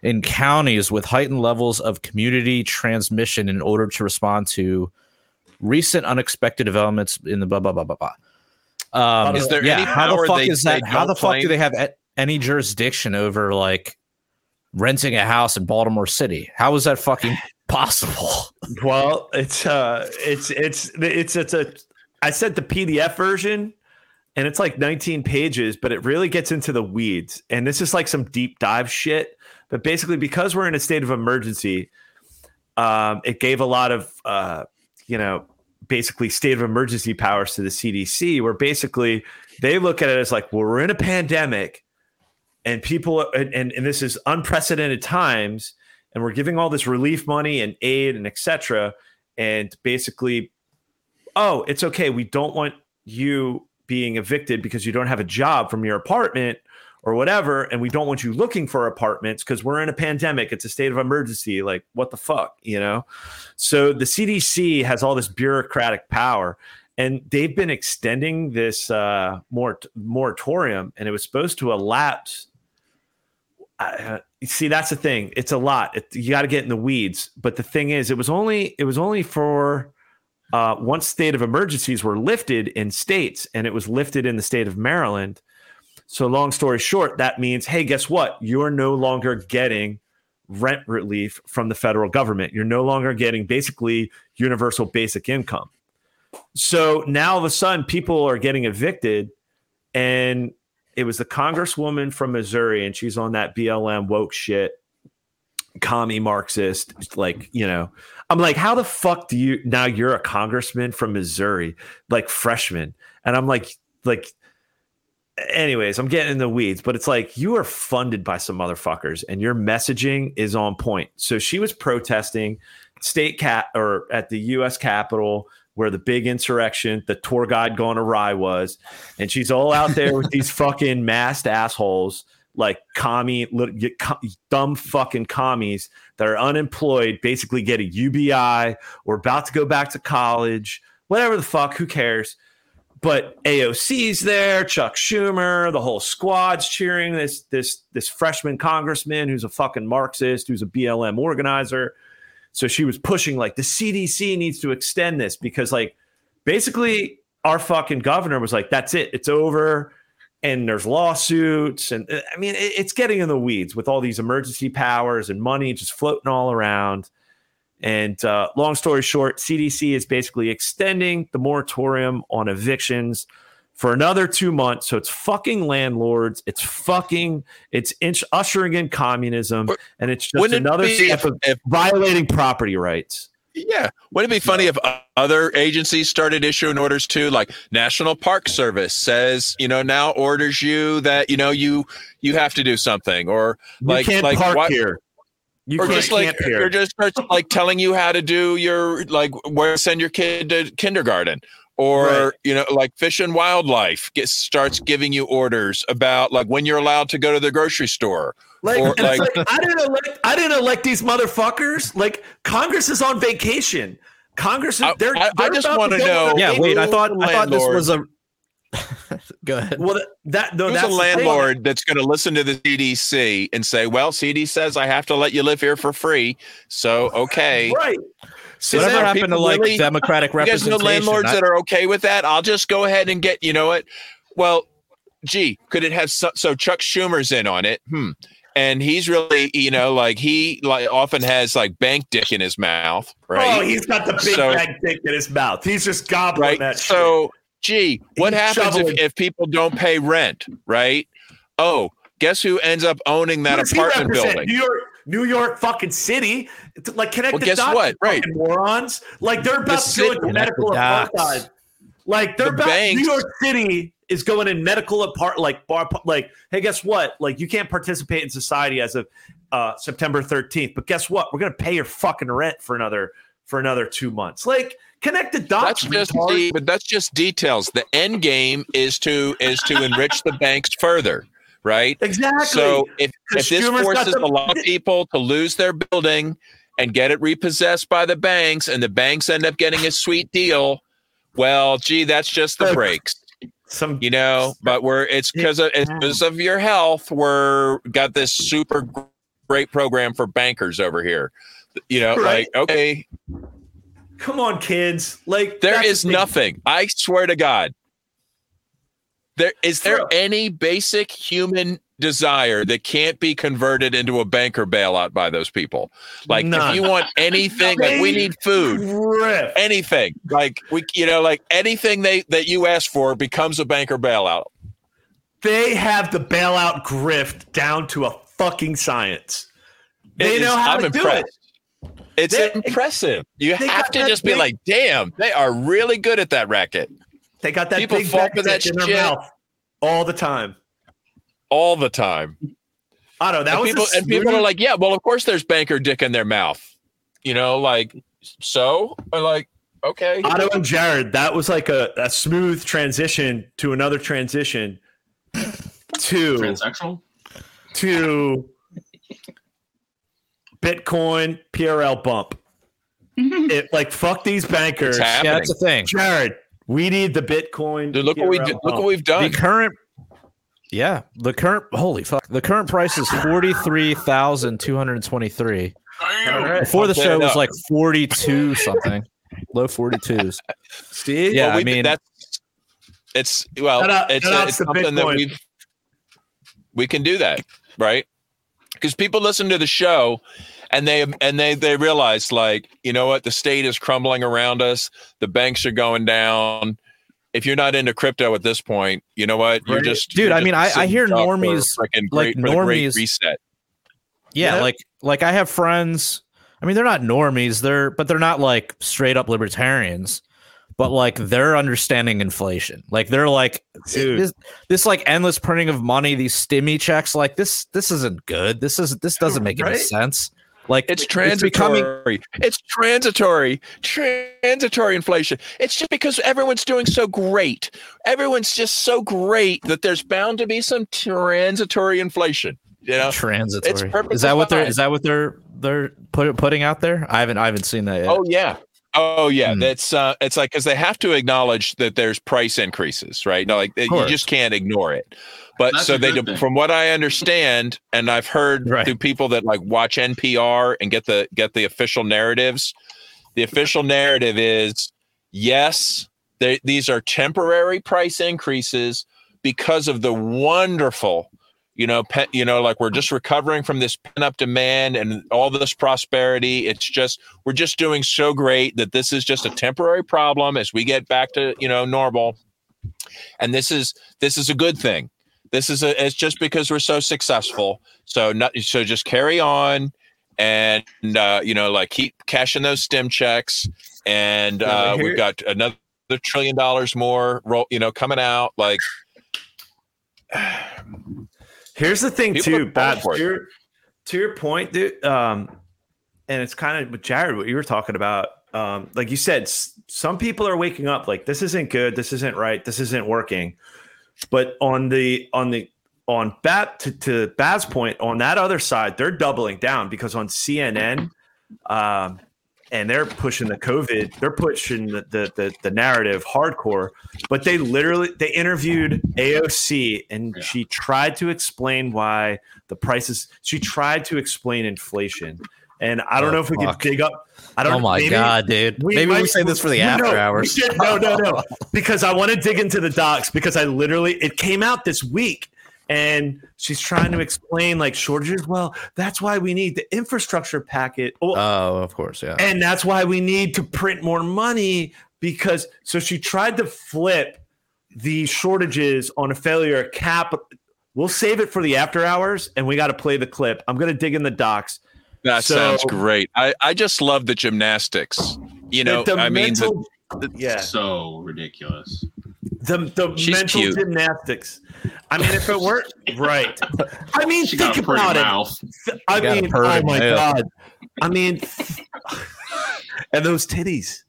in counties with heightened levels of community transmission in order to respond to recent unexpected developments in the blah blah blah blah blah. Um, is there yeah, any how the fuck is that? How the fuck claim? do they have any jurisdiction over like renting a house in Baltimore City? How is that fucking possible? Well, it's uh, it's it's it's it's a. I sent the P D F version. And it's like nineteen pages, but it really gets into the weeds. And this is like some deep dive shit. But basically, because we're in a state of emergency, um, it gave a lot of, uh, you know, basically state of emergency powers to the C D C, where basically they look at it as like, well, we're in a pandemic and people and, and, and this is unprecedented times. And we're giving all this relief money and aid and et cetera. And basically, oh, it's OK. We don't want you being evicted because you don't have a job from your apartment or whatever. And we don't want you looking for apartments because we're in a pandemic. It's a state of emergency. Like what the fuck, you know? So the C D C has all this bureaucratic power and they've been extending this uh, mor- moratorium and it was supposed to elapse. Uh, see, that's the thing. It's a lot. It, you got to get in the weeds. But the thing is, it was only, it was only for, Uh, once state of emergencies were lifted in states, and it was lifted in the state of Maryland. So long story short, that means, hey, guess what? You're no longer getting rent relief from the federal government. You're no longer getting basically universal basic income. So now all of a sudden people are getting evicted. And it was the congresswoman from Missouri, and she's on that B L M woke shit. Commie Marxist, like, you know, I'm like, how the fuck do you now you're a congressman from Missouri, like freshman. And I'm like, like, anyways, I'm getting in the weeds, but it's like you are funded by some motherfuckers and your messaging is on point. So she was protesting state cap or at the U S Capitol where the big insurrection, the tour guide gone awry was. And she's all out there with these fucking masked assholes. Like commie, dumb fucking commies that are unemployed, basically get a U B I or about to go back to college, whatever the fuck, who cares? But A O C's there, Chuck Schumer, the whole squad's cheering this this this freshman congressman who's a fucking Marxist, who's a B L M organizer. So she was pushing like the C D C needs to extend this because like basically our fucking governor was like, that's it, it's over. And there's lawsuits. And I mean, it's getting in the weeds with all these emergency powers and money just floating all around. And uh, long story short, C D C is basically extending the moratorium on evictions for another two months. So it's fucking landlords. It's fucking it's inch, ushering in communism. And it's just Wouldn't another it step if, of if, violating property rights. Yeah. Wouldn't it be funny yeah. if other agencies started issuing orders too? Like National Park Service says, you know, now orders you that, you know, you you have to do something or like, you can't like park what, here. You or can't, just like, here. Or just like telling you how to do your, like where to send your kid to kindergarten or, right. you know, like Fish and Wildlife gets, starts giving you orders about like when you're allowed to go to the grocery store. Like, or, like, like I didn't elect I didn't elect these motherfuckers. Like Congress is on vacation. Congress is they're, I, I, they're I just want to know. Yeah, wait, I thought landlord. I thought this was a go ahead. Well that no, that's a landlord that's gonna listen to the C D C and say, well, C D C says I have to let you live here for free. So okay. Right. So whatever happened to like really, Democratic representation? You guys know landlords I, that are okay with that, I'll just go ahead and get you know what? Well, gee, could it have so, so Chuck Schumer's in on it? Hmm. And he's really, you know, like he like often has like bank dick in his mouth, right? Oh, he's got the big so, bank dick in his mouth. He's just gobbling right? that shit. So gee, what He's happens if, if people don't pay rent, right? Oh, guess who ends up owning that Where's apartment building? New York, New York fucking city. Like, connect well, the guess dots, what? Right. morons. Like, they're about the to go into medical apartheid. Like, they're the about banks. New York City is going in medical apart. Like, bar, like, hey, guess what? Like, you can't participate in society as of uh, September thirteenth. But guess what? We're going to pay your fucking rent for another for another two months. Like, connect the dots. That's just the, but that's just details. The end game is to is to enrich the banks further. Right. Exactly. So if, if this forces the- a lot of people to lose their building and get it repossessed by the banks, and the banks end up getting a sweet deal, well, gee, that's just the breaks. Some, you know, but we're it's because of, it's of your health. We're got this super great program for bankers over here. You know, right. like okay, come on, kids. Like there is the nothing. I swear to God. There, is there any basic human desire that can't be converted into a banker bailout by those people? Like, None. if you want anything, like we need food, Rip. anything, like we, you know, like anything they that you ask for becomes a banker bailout. They have the bailout grift down to a fucking science. They is, know how I'm to impressed. do it. It's they, impressive. You have to just big, be like, damn, they are really good at that racket. They got that People big fall for that in their shit. mouth all the time. All the time. I don't know. That and was people, and people are like, yeah, well, of course there's banker dick in their mouth. You know, like, so? Or like, okay. Otto and Jared, that was like a, a smooth transition to another transition to... Transsexual? To Bitcoin P R L bump. It Like, fuck these bankers. Yeah, that's the thing. Jared. We need the Bitcoin. Dude, look what we did, look what we've done. The current, yeah, the current. Holy fuck! The current price is forty three thousand two hundred twenty three. Right. Before the show was like forty two something, low forty twos. See, yeah, well, we, I mean that's it's well, that, it's, that's uh, it's something Bitcoin. that we we can do that, right? Because people listen to the show. And they and they they realized, like, you know what? The state is crumbling around us. The banks are going down. If you're not into crypto at this point, you know what? You're just dude. You're I just mean, I, I hear normies for like great, normies reset. Yeah, yeah, like like I have friends. I mean, they're not normies. They're but they're not like straight up libertarians. But like they're understanding inflation. Like they're like dude. this this like endless printing of money. These stimmy checks. Like this this isn't good. This is this doesn't make right? any sense. Like it's transitory. It's, becoming- it's transitory, transitory inflation. It's just because everyone's doing so great. Everyone's just so great that there's bound to be some transitory inflation. You know, transitory. It's perfectly is that what they're? Is that what they're they're put, putting out there? I haven't I haven't seen that yet. Oh yeah, oh yeah. Hmm. That's uh, it's like because they have to acknowledge that there's price increases, right? No, like you just can't ignore it. But That's so they, do, from what I understand, and I've heard right. through people that like watch N P R and get the get the official narratives. The official narrative is yes, they, these are temporary price increases because of the wonderful, you know, pe- you know, like we're just recovering from this pent-up demand and all this prosperity. It's just we're just doing so great that this is just a temporary problem as we get back to you know normal, and this is this is a good thing. This is a, it's just because we're so successful. So not, so just carry on and, uh, you know, like keep cashing those stim checks. And uh, we've got another trillion dollars more, roll, you know, coming out. Like, here's the thing too, Bab, to your, to your point, dude. Um, and it's kind of with Jared, what you were talking about. Um, like you said, s- some people are waking up like, this isn't good. This isn't right. This isn't working. But on the on the on Bat to, to Bab's point on that other side, they're doubling down because on C N N, um, and they're pushing the COVID, they're pushing the, the the the narrative hardcore. But they literally they interviewed A O C and yeah. she tried to explain why the prices. She tried to explain inflation, and I don't oh, know if we fuck. could dig up. I don't. Oh my maybe, god, dude! We maybe might, we say this for the after no, hours. Should, no, no, no, because I want to dig into the docs because I literally it came out this week, and she's trying to explain like shortages. Well, that's why we need the infrastructure packet. Oh, oh of course, yeah. And that's why we need to print more money because so she tried to flip the shortages on a failure cap. We'll save it for the after hours, and we got to play the clip. I'm going to dig in the docs. That so, sounds great. I, I just love the gymnastics. You know, the, the I mental, mean, the, the, yeah, so ridiculous. The the She's mental cute. Gymnastics. I mean, if it weren't right. I mean, she think about it. Mouth. I she mean, oh my hell. God. I mean, and those titties.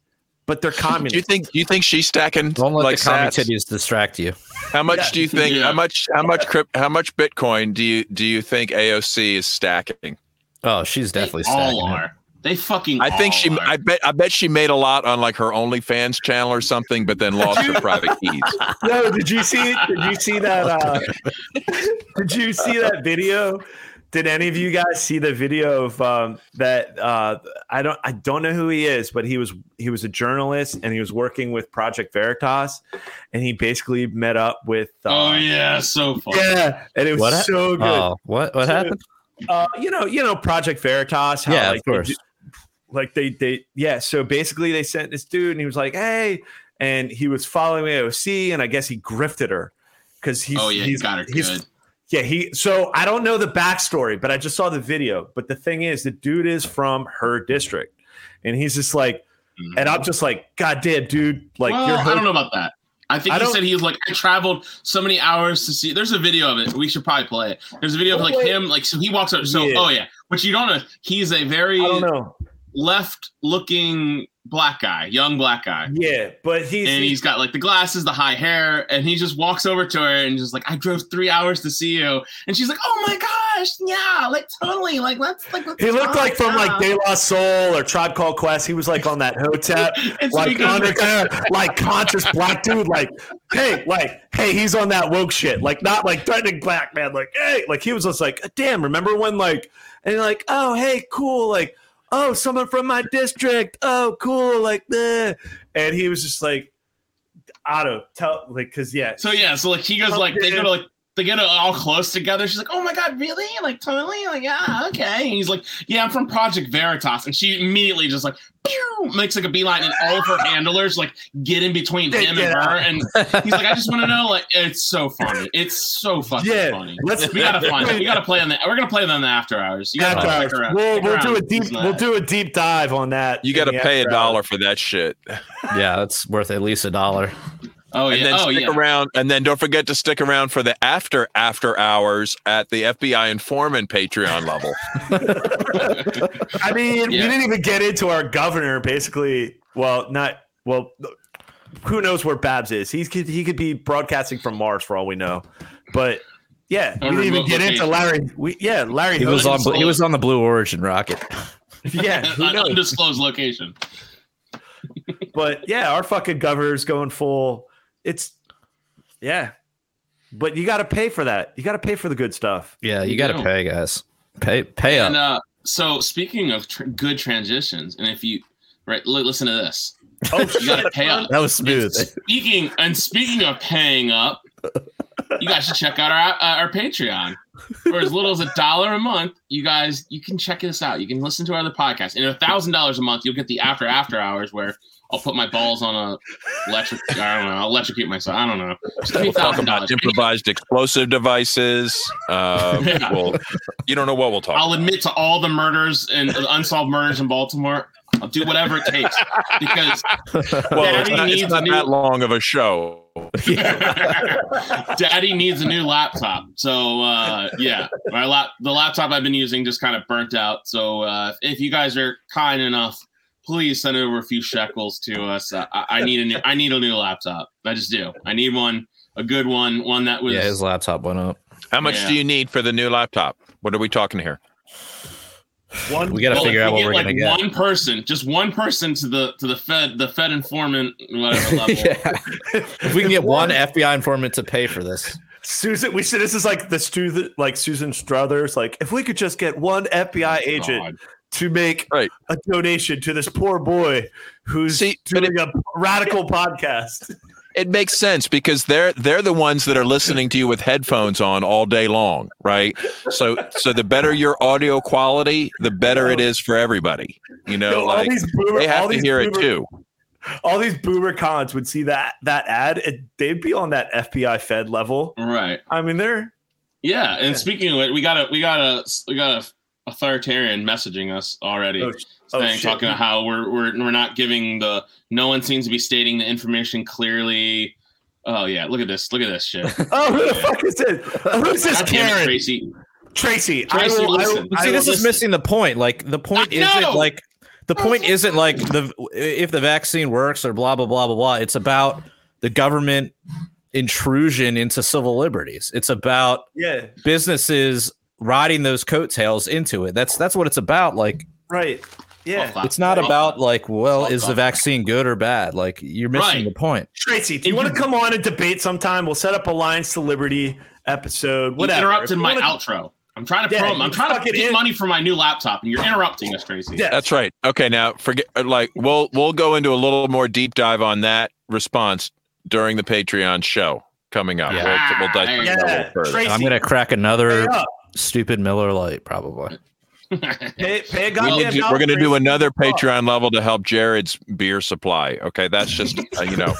But they're communist. Do you think? Do you think she's stacking? Don't let like the commie titties distract you. How much yeah. do you think? Yeah. How much? How much? How much Bitcoin do you do you think A O C is stacking? Oh, she's definitely they stacking. All are. It. They fucking. I think all she. Are. I bet. I bet she made a lot on like her OnlyFans channel or something, but then lost her private keys. No, did you see? Did you see that? Uh, did you see that video? Did any of you guys see the video of um, that? Uh, I don't. I don't know who he is, but he was he was a journalist and he was working with Project Veritas, and he basically met up with. Uh, oh yeah, so funny. Yeah, and it was what? so good. Oh, what what so, happened? Uh, you know, you know, Project Veritas. How, yeah, like, of course. They do, like they they yeah. So basically, they sent this dude, and he was like, "Hey," and he was following A O C, and I guess he grifted her because he's oh yeah, he's, he got her he's, good. Yeah, he. So I don't know the backstory, but I just saw the video. But the thing is, the dude is from her district, and he's just like, mm-hmm. and I'm just like, God damn, dude! Like, well, you're I don't know about that. I think I he said he was like, I traveled so many hours to see. There's a video of it. We should probably play it. There's a video of like him, like so he walks up. So yeah. oh yeah, which you don't know. He's a very left-looking black guy, young black guy. Yeah, but he's and he's got like the glasses, the high hair, and he just walks over to her and just like, I drove three hours to see you, and she's like, oh my gosh, yeah, like totally, like let's like. Let's he looked like from now. Like De La Soul or Tribe Called Quest. He was like on that hotep, like so undercover, like conscious black dude, like hey, like hey, he's on that woke shit, like not like threatening black man, like hey, like he was just like, damn, remember when like and like oh hey, cool, like. Oh, someone from my district. Oh, cool. Like, bleh. And he was just like, Otto, tell, like, cause yeah. So yeah, so like he goes like they go to like they get all close together. She's like, oh my god, really? Like totally? Like yeah, okay. And he's like, yeah, I'm from Project Veritas, and she immediately just like pew, makes like a beeline, and all of her handlers like get in between him and her, and he's like, I just want to know, like it's so funny, it's so fucking yeah, funny. Let's we gotta find it. We gotta play on that. We're gonna play them the after hours. You gotta after hours. Around, we'll we'll do a deep tonight. We'll do a deep dive on that. You gotta pay a dollar hours. For that shit. Yeah, that's worth at least a dollar. Oh, and yeah. then oh, stick yeah. around, and then don't forget to stick around for the after after hours at the F B I informant Patreon level. I mean, yeah. we didn't even get into our governor. Basically, well, not well. Who knows where Babs is? He could he could be broadcasting from Mars for all we know. But yeah, we didn't even get into Larry. We, yeah, Larry. He was on. He was on the Blue Origin rocket. Yeah, who knows? Undisclosed location. But yeah, our fucking governor's going full. It's yeah, but you got to pay for that. You got to pay for the good stuff. Yeah, you, you got to pay, guys. Pay, pay and, up. Uh, so speaking of tr- good transitions, and if you right, l- listen to this. Oh, you got to pay up. That was smooth. And speaking and speaking of paying up, you guys should check out our uh, our Patreon. For as little as a dollar a month, you guys you can check this out. You can listen to our other podcast. And a thousand dollars a month, you'll get the after after hours where. I'll put my balls on a electric. I don't know. I'll electrocute myself. I don't know. We'll talk about improvised explosive devices. Uh, yeah. we'll, you don't know what we'll talk. I'll about. admit to all the murders and unsolved murders in Baltimore. I'll do whatever it takes because well, Daddy it's not, needs it's not a new, that long of a show. Daddy needs a new laptop. So uh, yeah, my lap the laptop I've been using just kind of burnt out. So uh, if you guys are kind enough. Please send over a few shekels to us. Uh, I, I need a new. I need a new laptop. I just do. I need one, a good one, one that was. Yeah, his laptop went up. How much yeah. do you need for the new laptop? What are we talking here? One. We got to well, figure out what we're like gonna get. One person, just one person to the to the Fed, the Fed informant, whatever level. yeah. If we can get one F B I informant to pay for this. Susan, we said this is like the Susan, like Susan Struthers. Like, if we could just get one F B I oh, agent. God. To make right. a donation to this poor boy who's See, doing it, a radical podcast. It makes sense because they're they're the ones that are listening to you with headphones on all day long, right? So so the better your audio quality, the better it is for everybody. You know, Yo, like all these boomer, they have all to these hear boomer, it too. All these boomer cons would see that that ad, it, they'd be on that F B I Fed level, right? I mean, they're yeah. And yeah. speaking of it, we got a we got a we got a authoritarian messaging us already, oh, saying, oh, talking about how we're we're we're not giving the no one seems to be stating the information clearly. Oh yeah, look at this, look at this shit. oh, who the yeah. fuck is this? Who's this Karen? Tracy. Tracy, Tracy, I will, listen. I will, I will, see, this listen. is missing the point. Like the point I isn't know. like. The point isn't like the if the vaccine works or blah, blah, blah, blah, blah. It's about the government intrusion into civil liberties. It's about yeah. businesses riding those coattails into it. That's that's what it's about. Like, right. Yeah. It's not right. about like, well, is the vaccine good or bad? Like, you're missing right. the point. Tracy, do you want to come on and debate sometime? We'll set up a Lions to Liberty episode. Whatever. You interrupted my wanna- outro. I'm trying to yeah, prom- I'm trying to get in. money for my new laptop, and you're interrupting us, Tracy. Yeah, that's right. Okay, now forget. Like, we'll we'll go into a little more deep dive on that response during the Patreon show coming up. Yeah. We'll, we'll dive yeah. further. Tracy, I'm gonna crack another stupid Miller Lite, probably. pay, pay a we'll do, we're gonna do another Patreon level to help Jared's beer supply. Okay, that's just uh, you know.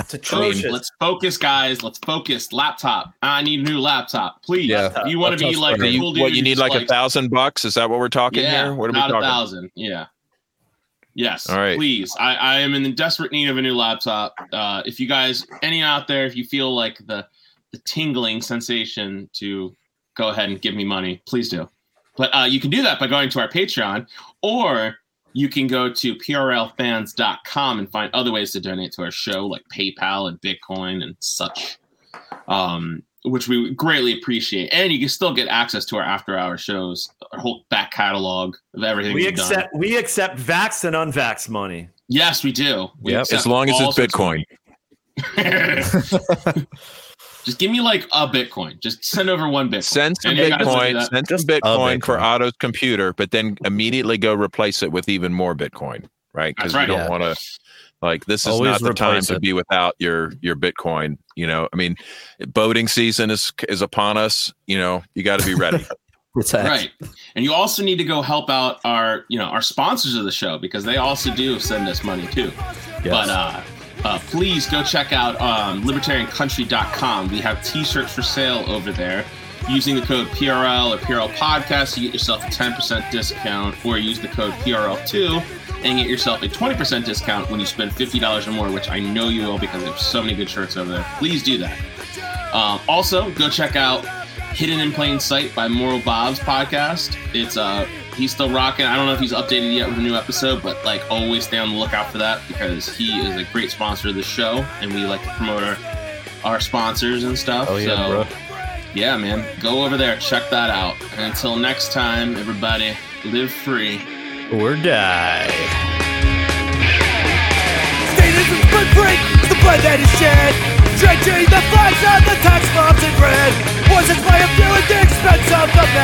It's atrocious. I mean, let's focus, guys. Let's focus. Laptop. I need a new laptop, please. Yeah. You want to be like a cool dude? What you need, like a thousand bucks? Is that what we're talking yeah, here? What are we talking? About a thousand. Yeah. Yes. All right. Please. I, I am in the desperate need of a new laptop. Uh, if you guys, any out there, if you feel like the the tingling sensation to go ahead and give me money, please do. But uh, you can do that by going to our Patreon, or you can go to P R L fans dot com and find other ways to donate to our show, like PayPal and Bitcoin and such, um, which we greatly appreciate. And you can still get access to our after-hour shows, our whole back catalog of everything we we've accept, done. We accept vaxxed and unvaxxed money. Yes, we do. We yep, as long as it's Bitcoin. Just give me like a Bitcoin. Just send over one Bitcoin. Send some Bitcoin. Send some Bitcoin, Bitcoin for Otto's computer, but then immediately go replace it with even more Bitcoin, right? Because right, you don't yeah. want to. Like, this is Always not the time it. to be without your your Bitcoin. You know, I mean, boating season is is upon us. You know, you got to be ready. Right, and you also need to go help out our you know our sponsors of the show, because they also do send us money too. Yes. But uh. Uh, please go check out um, libertarian country dot com. We have t-shirts for sale over there. Using the code P R L or P R L Podcast, you get yourself a ten percent discount, or use the code P R L two and get yourself a twenty percent discount when you spend fifty dollars or more, which I know you will, because there's so many good shirts over there. Please do that. Um, also, go check out Hidden in Plain Sight by Moral Bob's podcast. It's uh, he's still rocking. I don't know if he's updated yet with a new episode, but like always stay on the lookout for that, because he is a great sponsor of the show, and we like to promote our, our sponsors and stuff. Oh, yeah, so, bro. Yeah, man. Go over there. Check that out. And until next time, everybody, live free or die. Statism footprint is the blood that is shed. Drenching the flags on the tax bombs in red. Was it my view at the expense of the men?